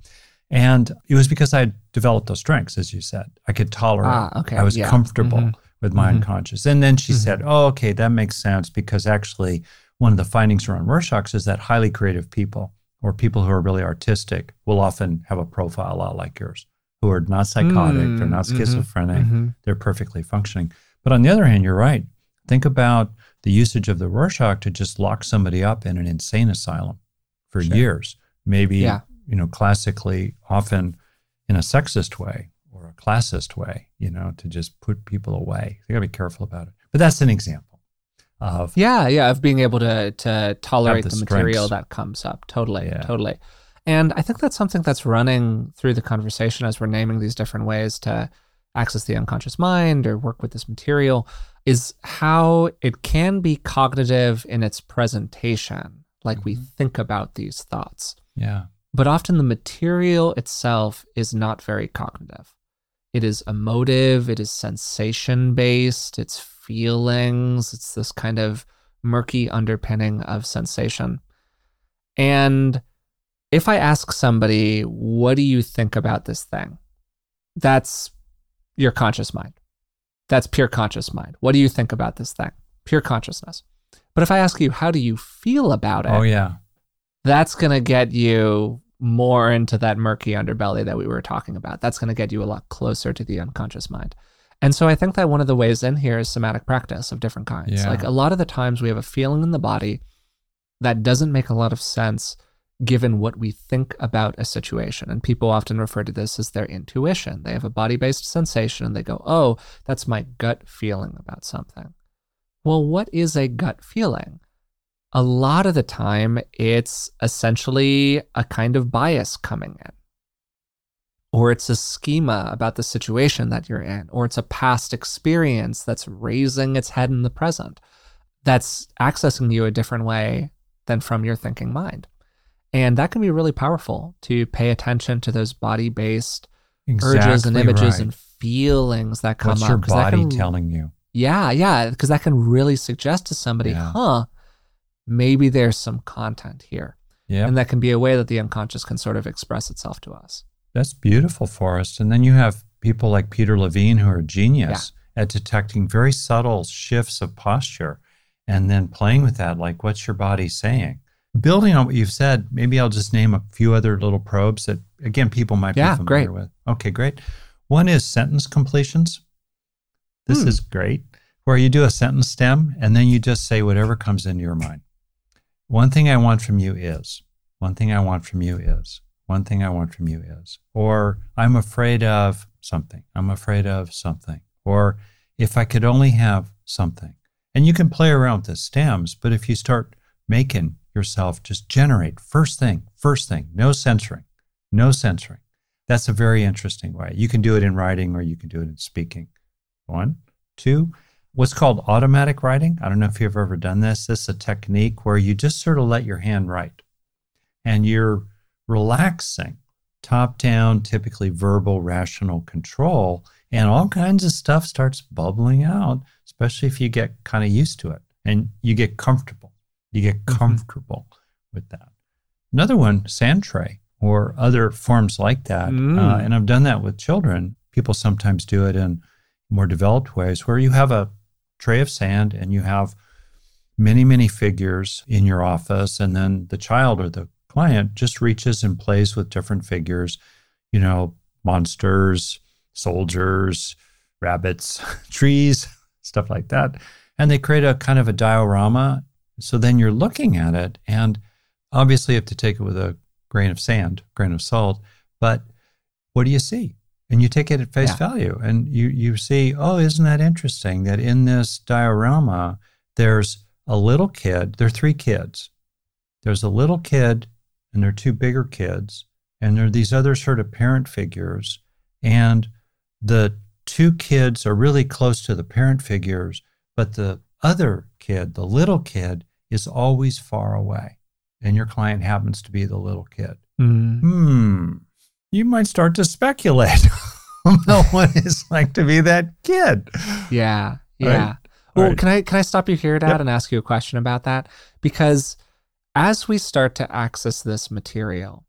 And it was because I had developed those strengths, as you said. I could tolerate. I was comfortable with my unconscious. And then she said, oh, okay, that makes sense, because actually one of the findings around Rorschach's is that highly creative people, or people who are really artistic, will often have a profile a lot like yours, who are not psychotic, they're not schizophrenic, they're perfectly functioning. But on the other hand, you're right. Think about the usage of the Rorschach to just lock somebody up in an insane asylum for years, maybe, classically, often in a sexist way or a classist way, to just put people away. You gotta be careful about it. But that's an example of of being able to tolerate the material that comes up. Totally. And I think that's something that's running through the conversation as we're naming these different ways to access the unconscious mind or work with this material, is how it can be cognitive in its presentation, like we think about these thoughts. Yeah. But often the material itself is not very cognitive. It is emotive, it is sensation-based, it's feelings, it's this kind of murky underpinning of sensation. And if I ask somebody, what do you think about this thing? That's your conscious mind. That's pure conscious mind. What do you think about this thing? Pure consciousness. But if I ask you, how do you feel about it? Oh, yeah. That's going to get you more into that murky underbelly that we were talking about. That's going to get you a lot closer to the unconscious mind. And so I think that one of the ways in here is somatic practice of different kinds. Yeah. Like a lot of the times we have a feeling in the body that doesn't make a lot of sense given what we think about a situation. And people often refer to this as their intuition. They have a body-based sensation and they go, oh, that's my gut feeling about something. Well, what is a gut feeling? A lot of the time, it's essentially a kind of bias coming in, or it's a schema about the situation that you're in, or it's a past experience that's raising its head in the present, that's accessing you a different way than from your thinking mind. And that can be really powerful, to pay attention to those body-based urges and images and feelings that come up. What's your body telling you? Yeah, because that can really suggest to somebody, maybe there's some content here. Yeah. And that can be a way that the unconscious can sort of express itself to us. That's beautiful, Forrest. And then you have people like Peter Levine, who are a genius at detecting very subtle shifts of posture and then playing with that, like, what's your body saying? Building on what you've said, maybe I'll just name a few other little probes that, again, people might be familiar with. Okay, great. One is sentence completions. This is great, where you do a sentence stem and then you just say whatever comes into your mind. One thing I want from you is, or I'm afraid of something. Or if I could only have something. And you can play around with the stems, but if you start making yourself just generate first thing, no censoring. That's a very interesting way. You can do it in writing or you can do it in speaking. 1, 2, what's called automatic writing. I don't know if you've ever done this. This is a technique where you just sort of let your hand write and you're relaxing top-down, typically verbal, rational control, and all kinds of stuff starts bubbling out, especially if you get kind of used to it and you get comfortable. With that. Another one, sand tray or other forms like that. And I've done that with children. People sometimes do it in more developed ways where you have a tray of sand and you have many, many figures in your office. And then the child or the client just reaches and plays with different figures, monsters, soldiers, rabbits, trees, stuff like that. And they create a kind of a diorama. So then you're looking at it, and obviously you have to take it with a grain of sand, grain of salt, but what do you see? And you take it at face value, and you see, oh, isn't that interesting that in this diorama, there's a little kid, there are three kids. There's a little kid, and there are two bigger kids, and there are these other sort of parent figures, and the two kids are really close to the parent figures, but the other kid, the little kid, is always far away, and your client happens to be the little kid. You might start to speculate on what it's like to be that kid. Yeah, yeah. Right. Well, right. Can I stop you here, Dad, and ask you a question about that? Because as we start to access this material,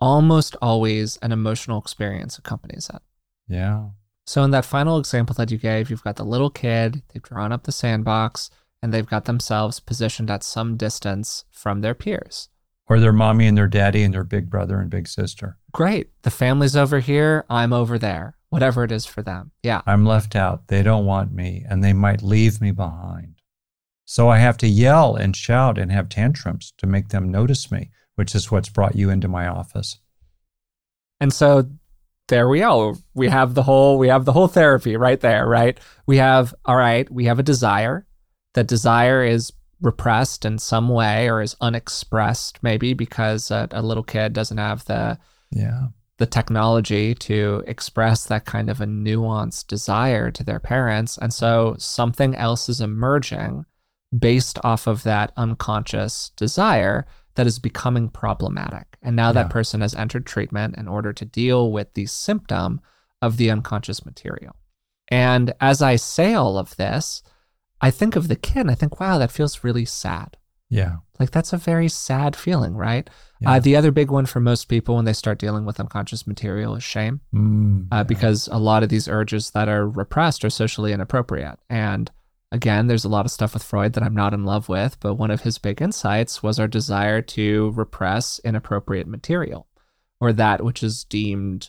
almost always an emotional experience accompanies it. Yeah. So in that final example that you gave, you've got the little kid, they've drawn up the sandbox, and they've got themselves positioned at some distance from their peers. Or their mommy and their daddy and their big brother and big sister. Great. The family's over here, I'm over there, whatever it is for them. Yeah. I'm left out. They don't want me, and they might leave me behind. So I have to yell and shout and have tantrums to make them notice me, which is what's brought you into my office. And so there we are. We have the whole therapy right there, right? We have a desire. That desire is repressed in some way or is unexpressed, maybe because a little kid doesn't have the technology to express that kind of a nuanced desire to their parents. And so something else is emerging based off of that unconscious desire that is becoming problematic. And now that person has entered treatment in order to deal with the symptom of the unconscious material. And as I say all of this, I think of the kid, I think, wow, that feels really sad. Yeah. Like that's a very sad feeling, right? Yeah. The other big one for most people when they start dealing with unconscious material is shame, because a lot of these urges that are repressed are socially inappropriate. And again, there's a lot of stuff with Freud that I'm not in love with, but one of his big insights was our desire to repress inappropriate material, or that which is deemed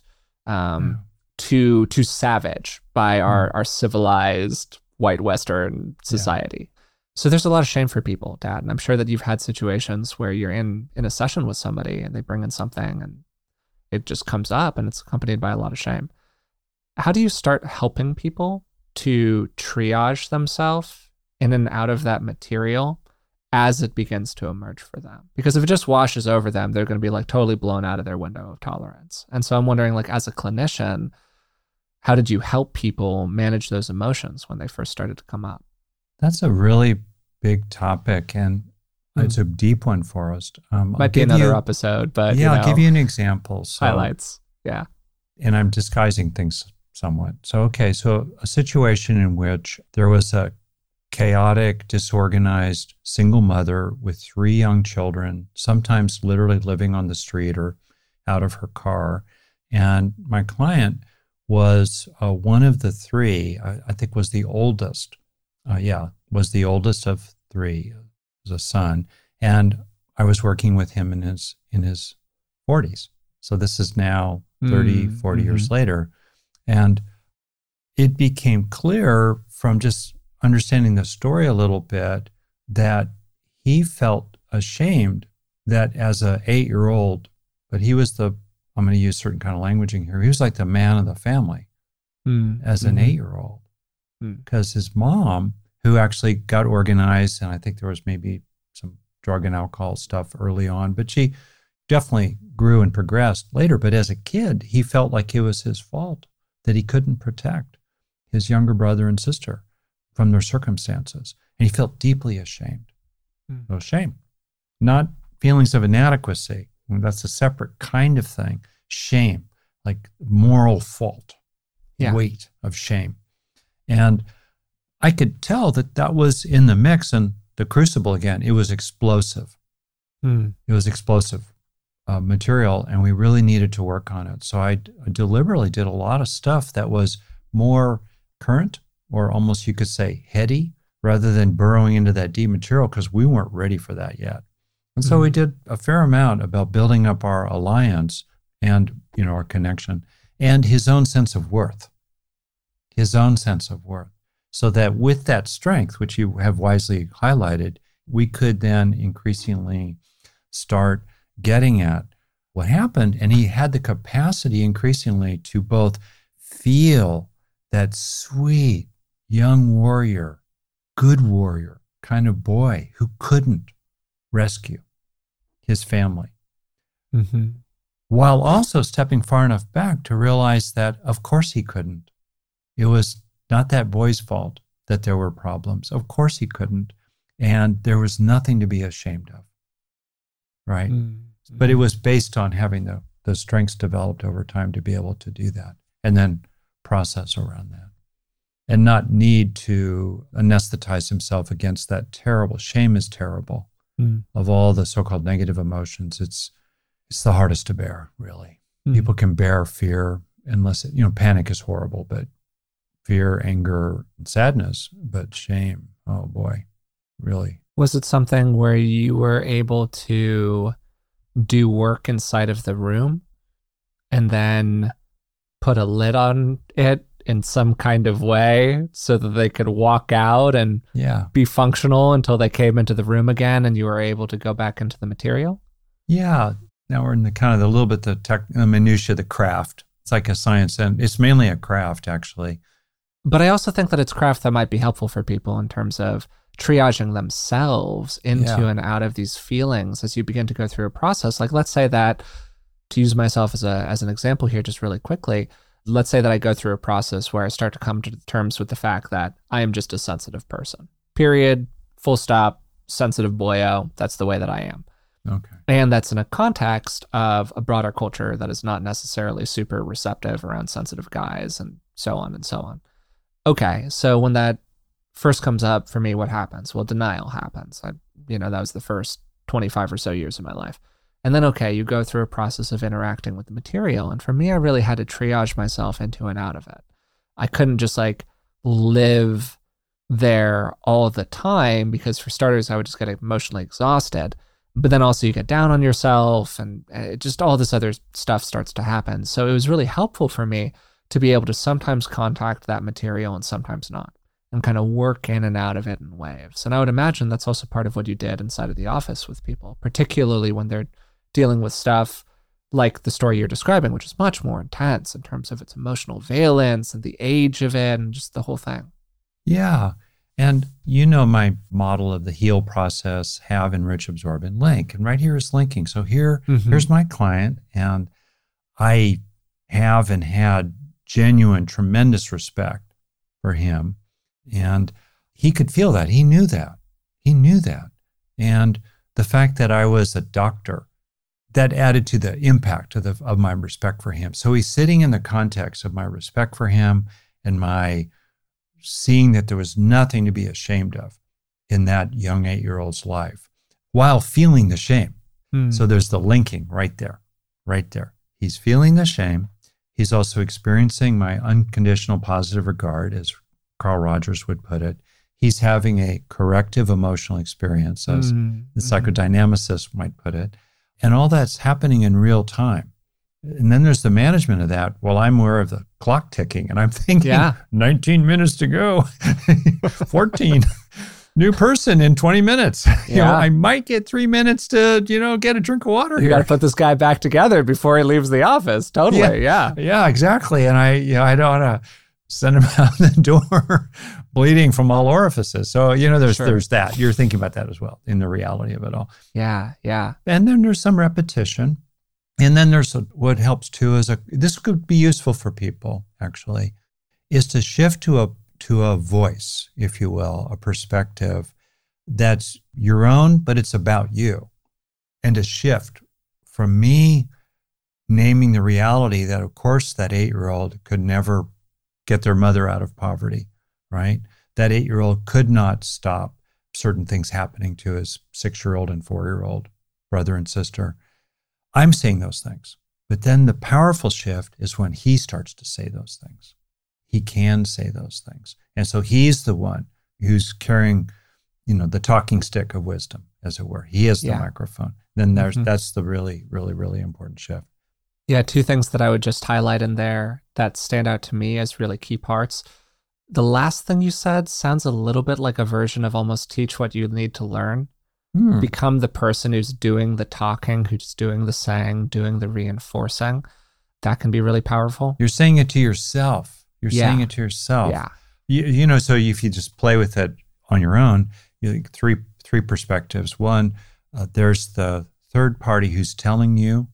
too savage by our civilized white Western society. Yeah. So there's a lot of shame for people, Dad. And I'm sure that you've had situations where you're in a session with somebody and they bring in something and it just comes up and it's accompanied by a lot of shame. How do you start helping people to triage themselves in and out of that material as it begins to emerge for them? Because if it just washes over them, they're going to be like totally blown out of their window of tolerance. And so I'm wondering, like, as a clinician, how did you help people manage those emotions when they first started to come up? That's a really big topic, and it's a deep one for us. Might be another episode, but yeah, I'll give you an example. So, highlights, yeah. And I'm disguising things somewhat. So a situation in which there was a chaotic, disorganized single mother with three young children, sometimes literally living on the street or out of her car. And my client was one of the three, I think was the oldest. Was the oldest of three, was a son. And I was working with him in his 40s. So this is now 40 years later. And it became clear from just understanding the story a little bit that he felt ashamed that as an 8-year-old, but he was I'm going to use certain kind of languaging here. He was like the man of the family as an 8-year-old, because his mom, who actually got organized, and I think there was maybe some drug and alcohol stuff early on, but she definitely grew and progressed later. But as a kid, he felt like it was his fault that he couldn't protect his younger brother and sister from their circumstances. And he felt deeply ashamed. So shame, not feelings of inadequacy. That's a separate kind of thing. Shame, like moral fault, weight of shame. And I could tell that was in the mix and the crucible again. It was explosive. It was explosive material, and we really needed to work on it. So I deliberately did a lot of stuff that was more current, or almost you could say heady, rather than burrowing into that deep material, because we weren't ready for that yet. And so we did a fair amount about building up our alliance and, our connection and his own sense of worth. so that with that strength, which you have wisely highlighted, we could then increasingly start getting at what happened. And he had the capacity increasingly to both feel that sweet young warrior, good warrior kind of boy who couldn't rescue his family, mm-hmm. while also stepping far enough back to realize that, of course, he couldn't. It was not that boy's fault that there were problems. Of course he couldn't. And there was nothing to be ashamed of, right? Mm-hmm. But it was based on having the strengths developed over time to be able to do that and then process around that and not need to anesthetize himself against that terrible. Shame is terrible. Mm. Of all the so-called negative emotions, it's the hardest to bear, really. Mm. People can bear fear unless, panic is horrible, but fear, anger, and sadness, but shame, oh boy, really. Was it something where you were able to do work inside of the room and then put a lid on it in some kind of way so that they could walk out and be functional until they came into the room again and you were able to go back into the material? Yeah. Now we're in the kind of the little bit the minutiae of the craft. It's like a science, and it's mainly a craft, actually. But I also think that it's craft that might be helpful for people in terms of triaging themselves into and out of these feelings as you begin to go through a process. Like, let's say that, to use myself as an example here just really quickly, let's say that I go through a process where I start to come to terms with the fact that I am just a sensitive person, period, full stop, sensitive boyo. That's the way that I am. Okay. And that's in a context of a broader culture that is not necessarily super receptive around sensitive guys and so on and so on. Okay, so when that first comes up for me, what happens? Well, denial happens. That was the first 25 or so years of my life. And then, okay, you go through a process of interacting with the material. And for me, I really had to triage myself into and out of it. I couldn't just live there all the time because, for starters, I would just get emotionally exhausted. But then also you get down on yourself and it just all this other stuff starts to happen. So it was really helpful for me to be able to sometimes contact that material and sometimes not, and kind of work in and out of it in waves. And I would imagine that's also part of what you did inside of the office with people, particularly when they're dealing with stuff like the story you're describing, which is much more intense in terms of its emotional valence and the age of it and just the whole thing. Yeah. And my model of the heal process, have, enrich, absorb, and link. And right here is linking. So here's my client, and I have and had genuine, tremendous respect for him. And he could feel that. He knew that. And the fact that I was a doctor, that added to the impact of my respect for him. So he's sitting in the context of my respect for him and my seeing that there was nothing to be ashamed of in that young 8-year-old's life while feeling the shame. Hmm. So there's the linking right there. He's feeling the shame. He's also experiencing my unconditional positive regard, as Carl Rogers would put it. He's having a corrective emotional experience, as the psychodynamicist might put it. And all that's happening in real time. And then there's the management of that. Well, I'm aware of the clock ticking and I'm thinking 19 minutes to go, 14, new person in 20 minutes. Yeah. I might get 3 minutes to, get a drink of water here. You got to put this guy back together before he leaves the office. Totally. Yeah. Yeah, exactly. And I don't want to send him out the door bleeding from all orifices. So, there's that. You're thinking about that as well in the reality of it all. Yeah. Yeah. And then there's some repetition. And then there's what helps too is this could be useful for people actually, is to shift to a voice, if you will, a perspective that's your own, but it's about you. And to shift from me naming the reality that, of course, that 8-year-old could never get their mother out of poverty, right? That 8-year-old could not stop certain things happening to his 6-year-old and 4-year-old brother and sister. I'm saying those things. But then the powerful shift is when he starts to say those things. He can say those things. And so he's the one who's carrying, the talking stick of wisdom, as it were. He is the microphone. Then that's the really, really, really important shift. Yeah, two things that I would just highlight in there that stand out to me as really key parts. The last thing you said sounds a little bit like a version of almost teach what you need to learn. Become the person who's doing the talking, who's doing the saying, doing the reinforcing. That can be really powerful. You're saying it to yourself. You're saying it to yourself. Yeah. You know, so if you just play with it on your own, you think three perspectives. One, there's the third party who's telling you.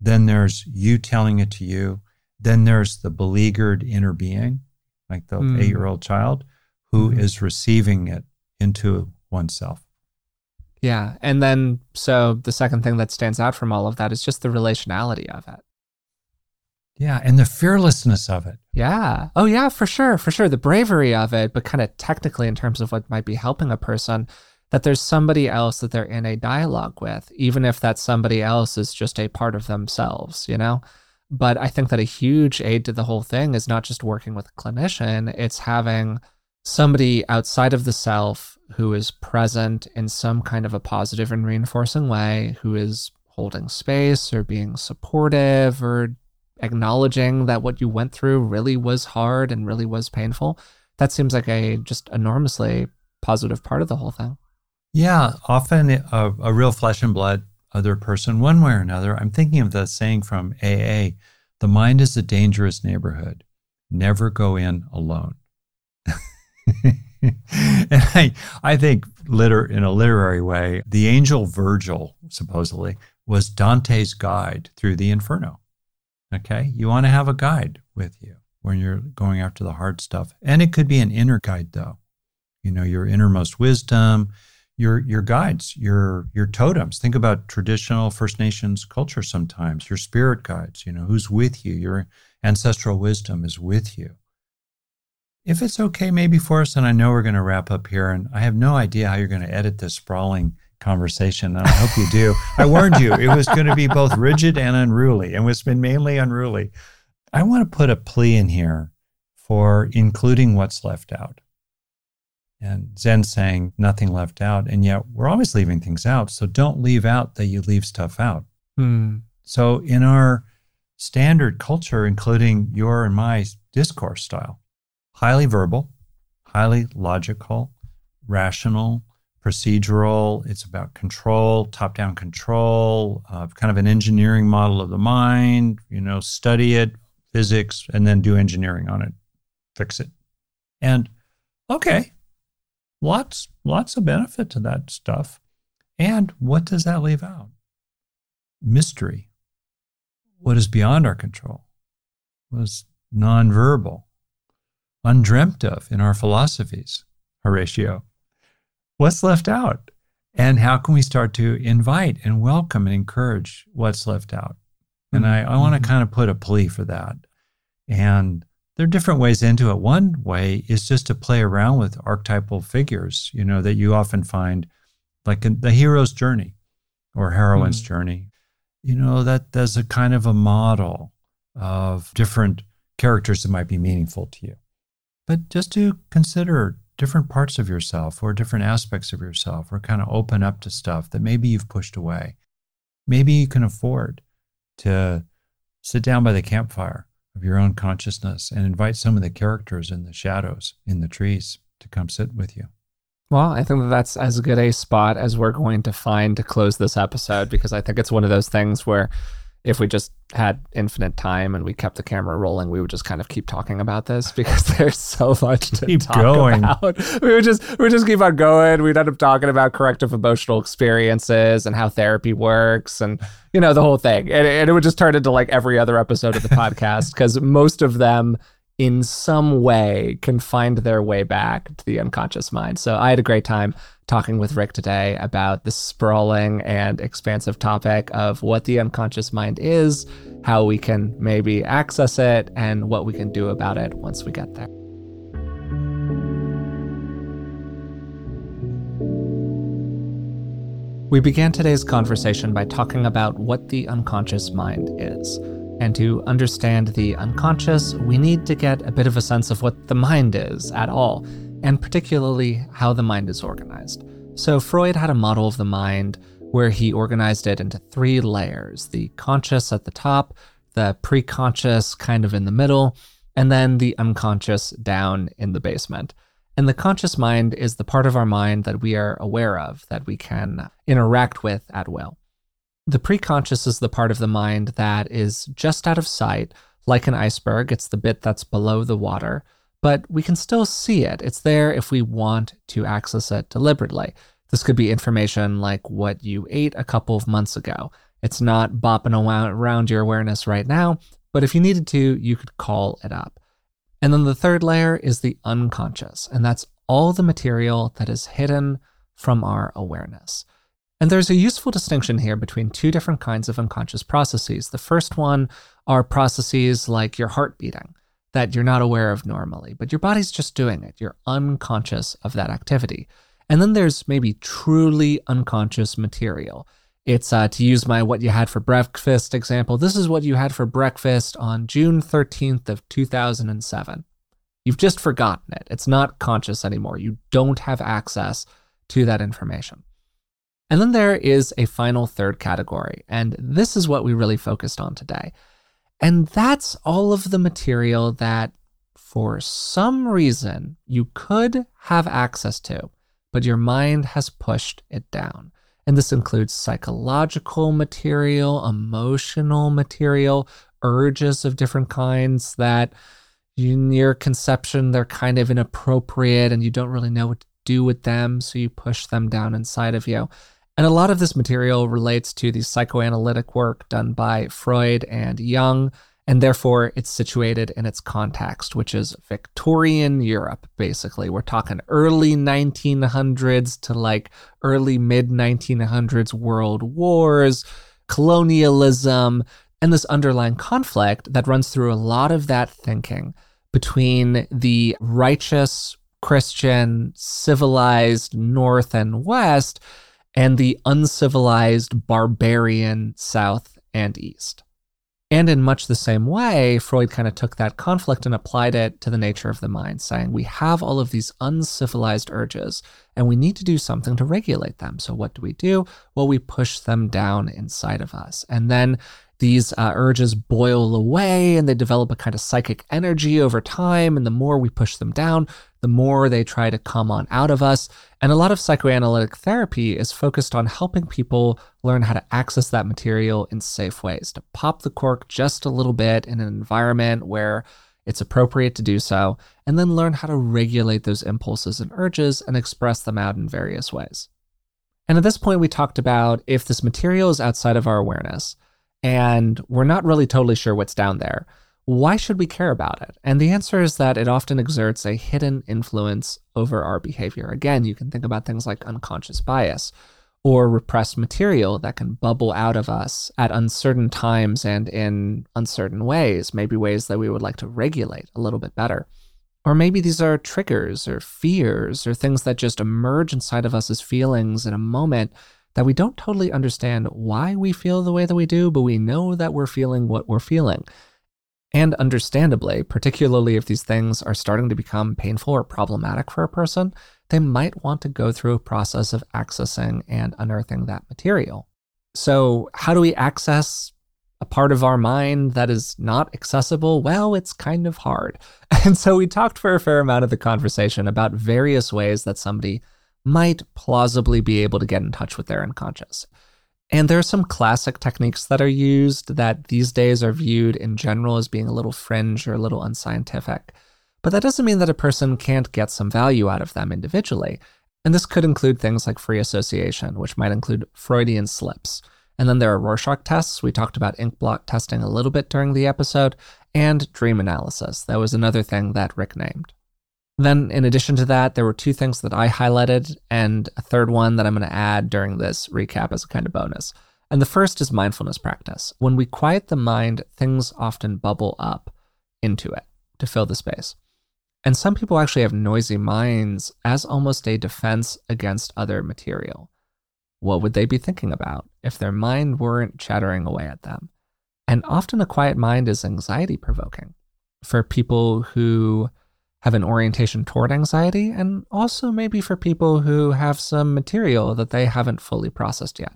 Then there's you telling it to you. Then there's the beleaguered inner being, like the 8-year-old child, who is receiving it into oneself. Yeah. And then, so the second thing that stands out from all of that is just the relationality of it. Yeah. And the fearlessness of it. Yeah. Oh, yeah, for sure. For sure. The bravery of it, but kind of technically in terms of what might be helping a person, that there's somebody else that they're in a dialogue with, even if that somebody else is just a part of themselves, you know? But I think that a huge aid to the whole thing is not just working with a clinician, it's having somebody outside of the self who is present in some kind of a positive and reinforcing way, who is holding space or being supportive or acknowledging that what you went through really was hard and really was painful. That seems like a just enormously positive part of the whole thing. Yeah, often a real flesh and blood other person, one way or another. I'm thinking of the saying from AA, the mind is a dangerous neighborhood. Never go in alone. And I think in a literary way, the angel Virgil, supposedly, was Dante's guide through the Inferno. Okay? You want to have a guide with you when you're going after the hard stuff. And it could be an inner guide, though. You know, your innermost wisdom, your guides, your totems. Think about traditional First Nations culture sometimes, your spirit guides, you know, who's with you, your ancestral wisdom is with you. If it's okay maybe for us, and I know we're going to wrap up here, and I have no idea how you're going to edit this sprawling conversation, and I hope you do. I warned you, it was going to be both rigid and unruly, and it's been mainly unruly. I want to put a plea in here for including what's left out. And Zen saying, nothing left out, and yet we're always leaving things out, so don't leave out that you leave stuff out. So in our standard culture, including your and my discourse style, highly verbal, highly logical, rational, procedural. It's about control, top-down control, kind of an engineering model of the mind, you know, study it, physics, and then do engineering on it, fix it. And okay, lots of benefit to that stuff. And what does that leave out? Mystery. What is beyond our control? What is nonverbal? Undreamt of in our philosophies, Horatio. What's left out? And how can we start to invite and welcome and encourage what's left out? And I want to kind of put a plea for that. And there are different ways into it. One way is just to play around with archetypal figures, you know, that you often find like the hero's journey or heroine's journey. You know, that there's a kind of a model of different characters that might be meaningful to you. But just to consider different parts of yourself or different aspects of yourself, or kind of open up to stuff that maybe you've pushed away. Maybe you can afford to sit down by the campfire of your own consciousness and invite some of the characters in the shadows, in the trees, to come sit with you. Well, I think that's as good a spot as we're going to find to close this episode, because I think it's one of those things where if we just had infinite time and we kept the camera rolling, we would just kind of keep talking about this because there's so much to talk about. We would just keep on going. We'd end up talking about corrective emotional experiences and how therapy works and, you know, the whole thing. And it would just turn into like every other episode of the podcast because most of them in some way can find their way back to the unconscious mind. So I had a great time talking with Rick today about the sprawling and expansive topic of what the unconscious mind is, how we can maybe access it, and what we can do about it once we get there. We began today's conversation by talking about what the unconscious mind is. And to understand the unconscious, we need to get a bit of a sense of what the mind is at all, and particularly how the mind is organized. So Freud had a model of the mind where he organized it into 3 layers, the conscious at the top, the preconscious kind of in the middle, and then the unconscious down in the basement. And the conscious mind is the part of our mind that we are aware of, that we can interact with at will. The preconscious is the part of the mind that is just out of sight, like an iceberg. It's the bit that's below the water, but we can still see it. It's there if we want to access it deliberately. This could be information like what you ate a couple of months ago. It's not bopping around your awareness right now, but if you needed to, you could call it up. And then the third layer is the unconscious, and that's all the material that is hidden from our awareness. And there's a useful distinction here between two different kinds of unconscious processes. The first one are processes like your heart beating that you're not aware of normally, but your body's just doing it. You're unconscious of that activity. And then there's maybe truly unconscious material. It's to use my what you had for breakfast example. This is what you had for breakfast on June 13th of 2007. You've just forgotten it. It's not conscious anymore. You don't have access to that information. And then there is a final third category, and this is what we really focused on today. And that's all of the material that for some reason you could have access to, but your mind has pushed it down. And this includes psychological material, emotional material, urges of different kinds that in your conception, they're kind of inappropriate and you don't really know what to do with them, so you push them down inside of you. And a lot of this material relates to the psychoanalytic work done by Freud and Jung, and therefore it's situated in its context, which is Victorian Europe, basically. We're talking early 1900s to like early mid-1900s world wars, colonialism, and this underlying conflict that runs through a lot of that thinking between the righteous Christian civilized North and West and the uncivilized barbarian South and East. And in much the same way, Freud kind of took that conflict and applied it to the nature of the mind, saying we have all of these uncivilized urges and we need to do something to regulate them. So what do? Well, we push them down inside of us. And then these urges boil away and they develop a kind of psychic energy over time. And the more we push them down, the more they try to come on out of us. And a lot of psychoanalytic therapy is focused on helping people learn how to access that material in safe ways, to pop the cork just a little bit in an environment where it's appropriate to do so, and then learn how to regulate those impulses and urges and express them out in various ways. And at this point, we talked about if this material is outside of our awareness and we're not really totally sure what's down there, why should we care about it? And the answer is that it often exerts a hidden influence over our behavior. Again, you can think about things like unconscious bias or repressed material that can bubble out of us at uncertain times and in uncertain ways, maybe ways that we would like to regulate a little bit better. Or maybe these are triggers or fears or things that just emerge inside of us as feelings in a moment that we don't totally understand why we feel the way that we do, but we know that we're feeling what we're feeling. And understandably, particularly if these things are starting to become painful or problematic for a person, they might want to go through a process of accessing and unearthing that material. So how do we access a part of our mind that is not accessible? Well, it's kind of hard. And so we talked for a fair amount of the conversation about various ways that somebody might plausibly be able to get in touch with their unconscious. And there are some classic techniques that are used that these days are viewed in general as being a little fringe or a little unscientific. But that doesn't mean that a person can't get some value out of them individually. And this could include things like free association, which might include Freudian slips. And then there are Rorschach tests. We talked about ink blot testing a little bit during the episode, and dream analysis. That was another thing that Rick named. Then in addition to that, there were two things that I highlighted and a third one that I'm going to add during this recap as a kind of bonus. And the first is mindfulness practice. When we quiet the mind, things often bubble up into it to fill the space. And some people actually have noisy minds as almost a defense against other material. What would they be thinking about if their mind weren't chattering away at them? And often a quiet mind is anxiety-provoking for people who have an orientation toward anxiety, and also maybe for people who have some material that they haven't fully processed yet.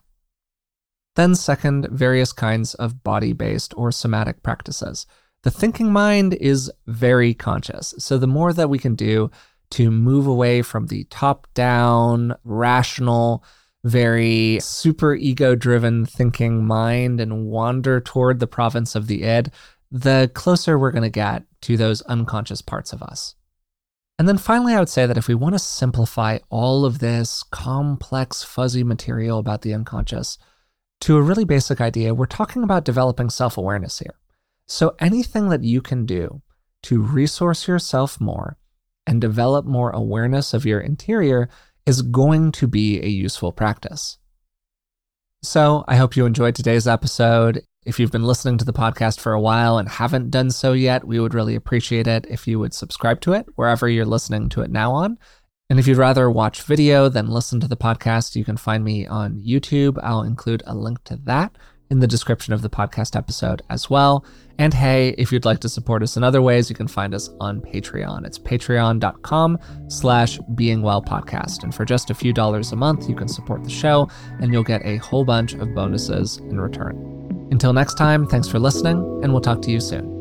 Then second, various kinds of body-based or somatic practices. The thinking mind is very conscious. So the more that we can do to move away from the top-down, rational, very super ego-driven thinking mind and wander toward the province of the id, the closer we're going to get to those unconscious parts of us. And then finally, I would say that if we want to simplify all of this complex, fuzzy material about the unconscious to a really basic idea, we're talking about developing self-awareness here. So anything that you can do to resource yourself more and develop more awareness of your interior is going to be a useful practice. So I hope you enjoyed today's episode. If you've been listening to the podcast for a while and haven't done so yet, we would really appreciate it if you would subscribe to it wherever you're listening to it now on. And if you'd rather watch video than listen to the podcast, you can find me on YouTube. I'll include a link to that in the description of the podcast episode as well. And hey, if you'd like to support us in other ways, you can find us on Patreon. It's patreon.com/beingwellpodcast. And for just a few dollars a month, you can support the show and you'll get a whole bunch of bonuses in return. Until next time, thanks for listening, and we'll talk to you soon.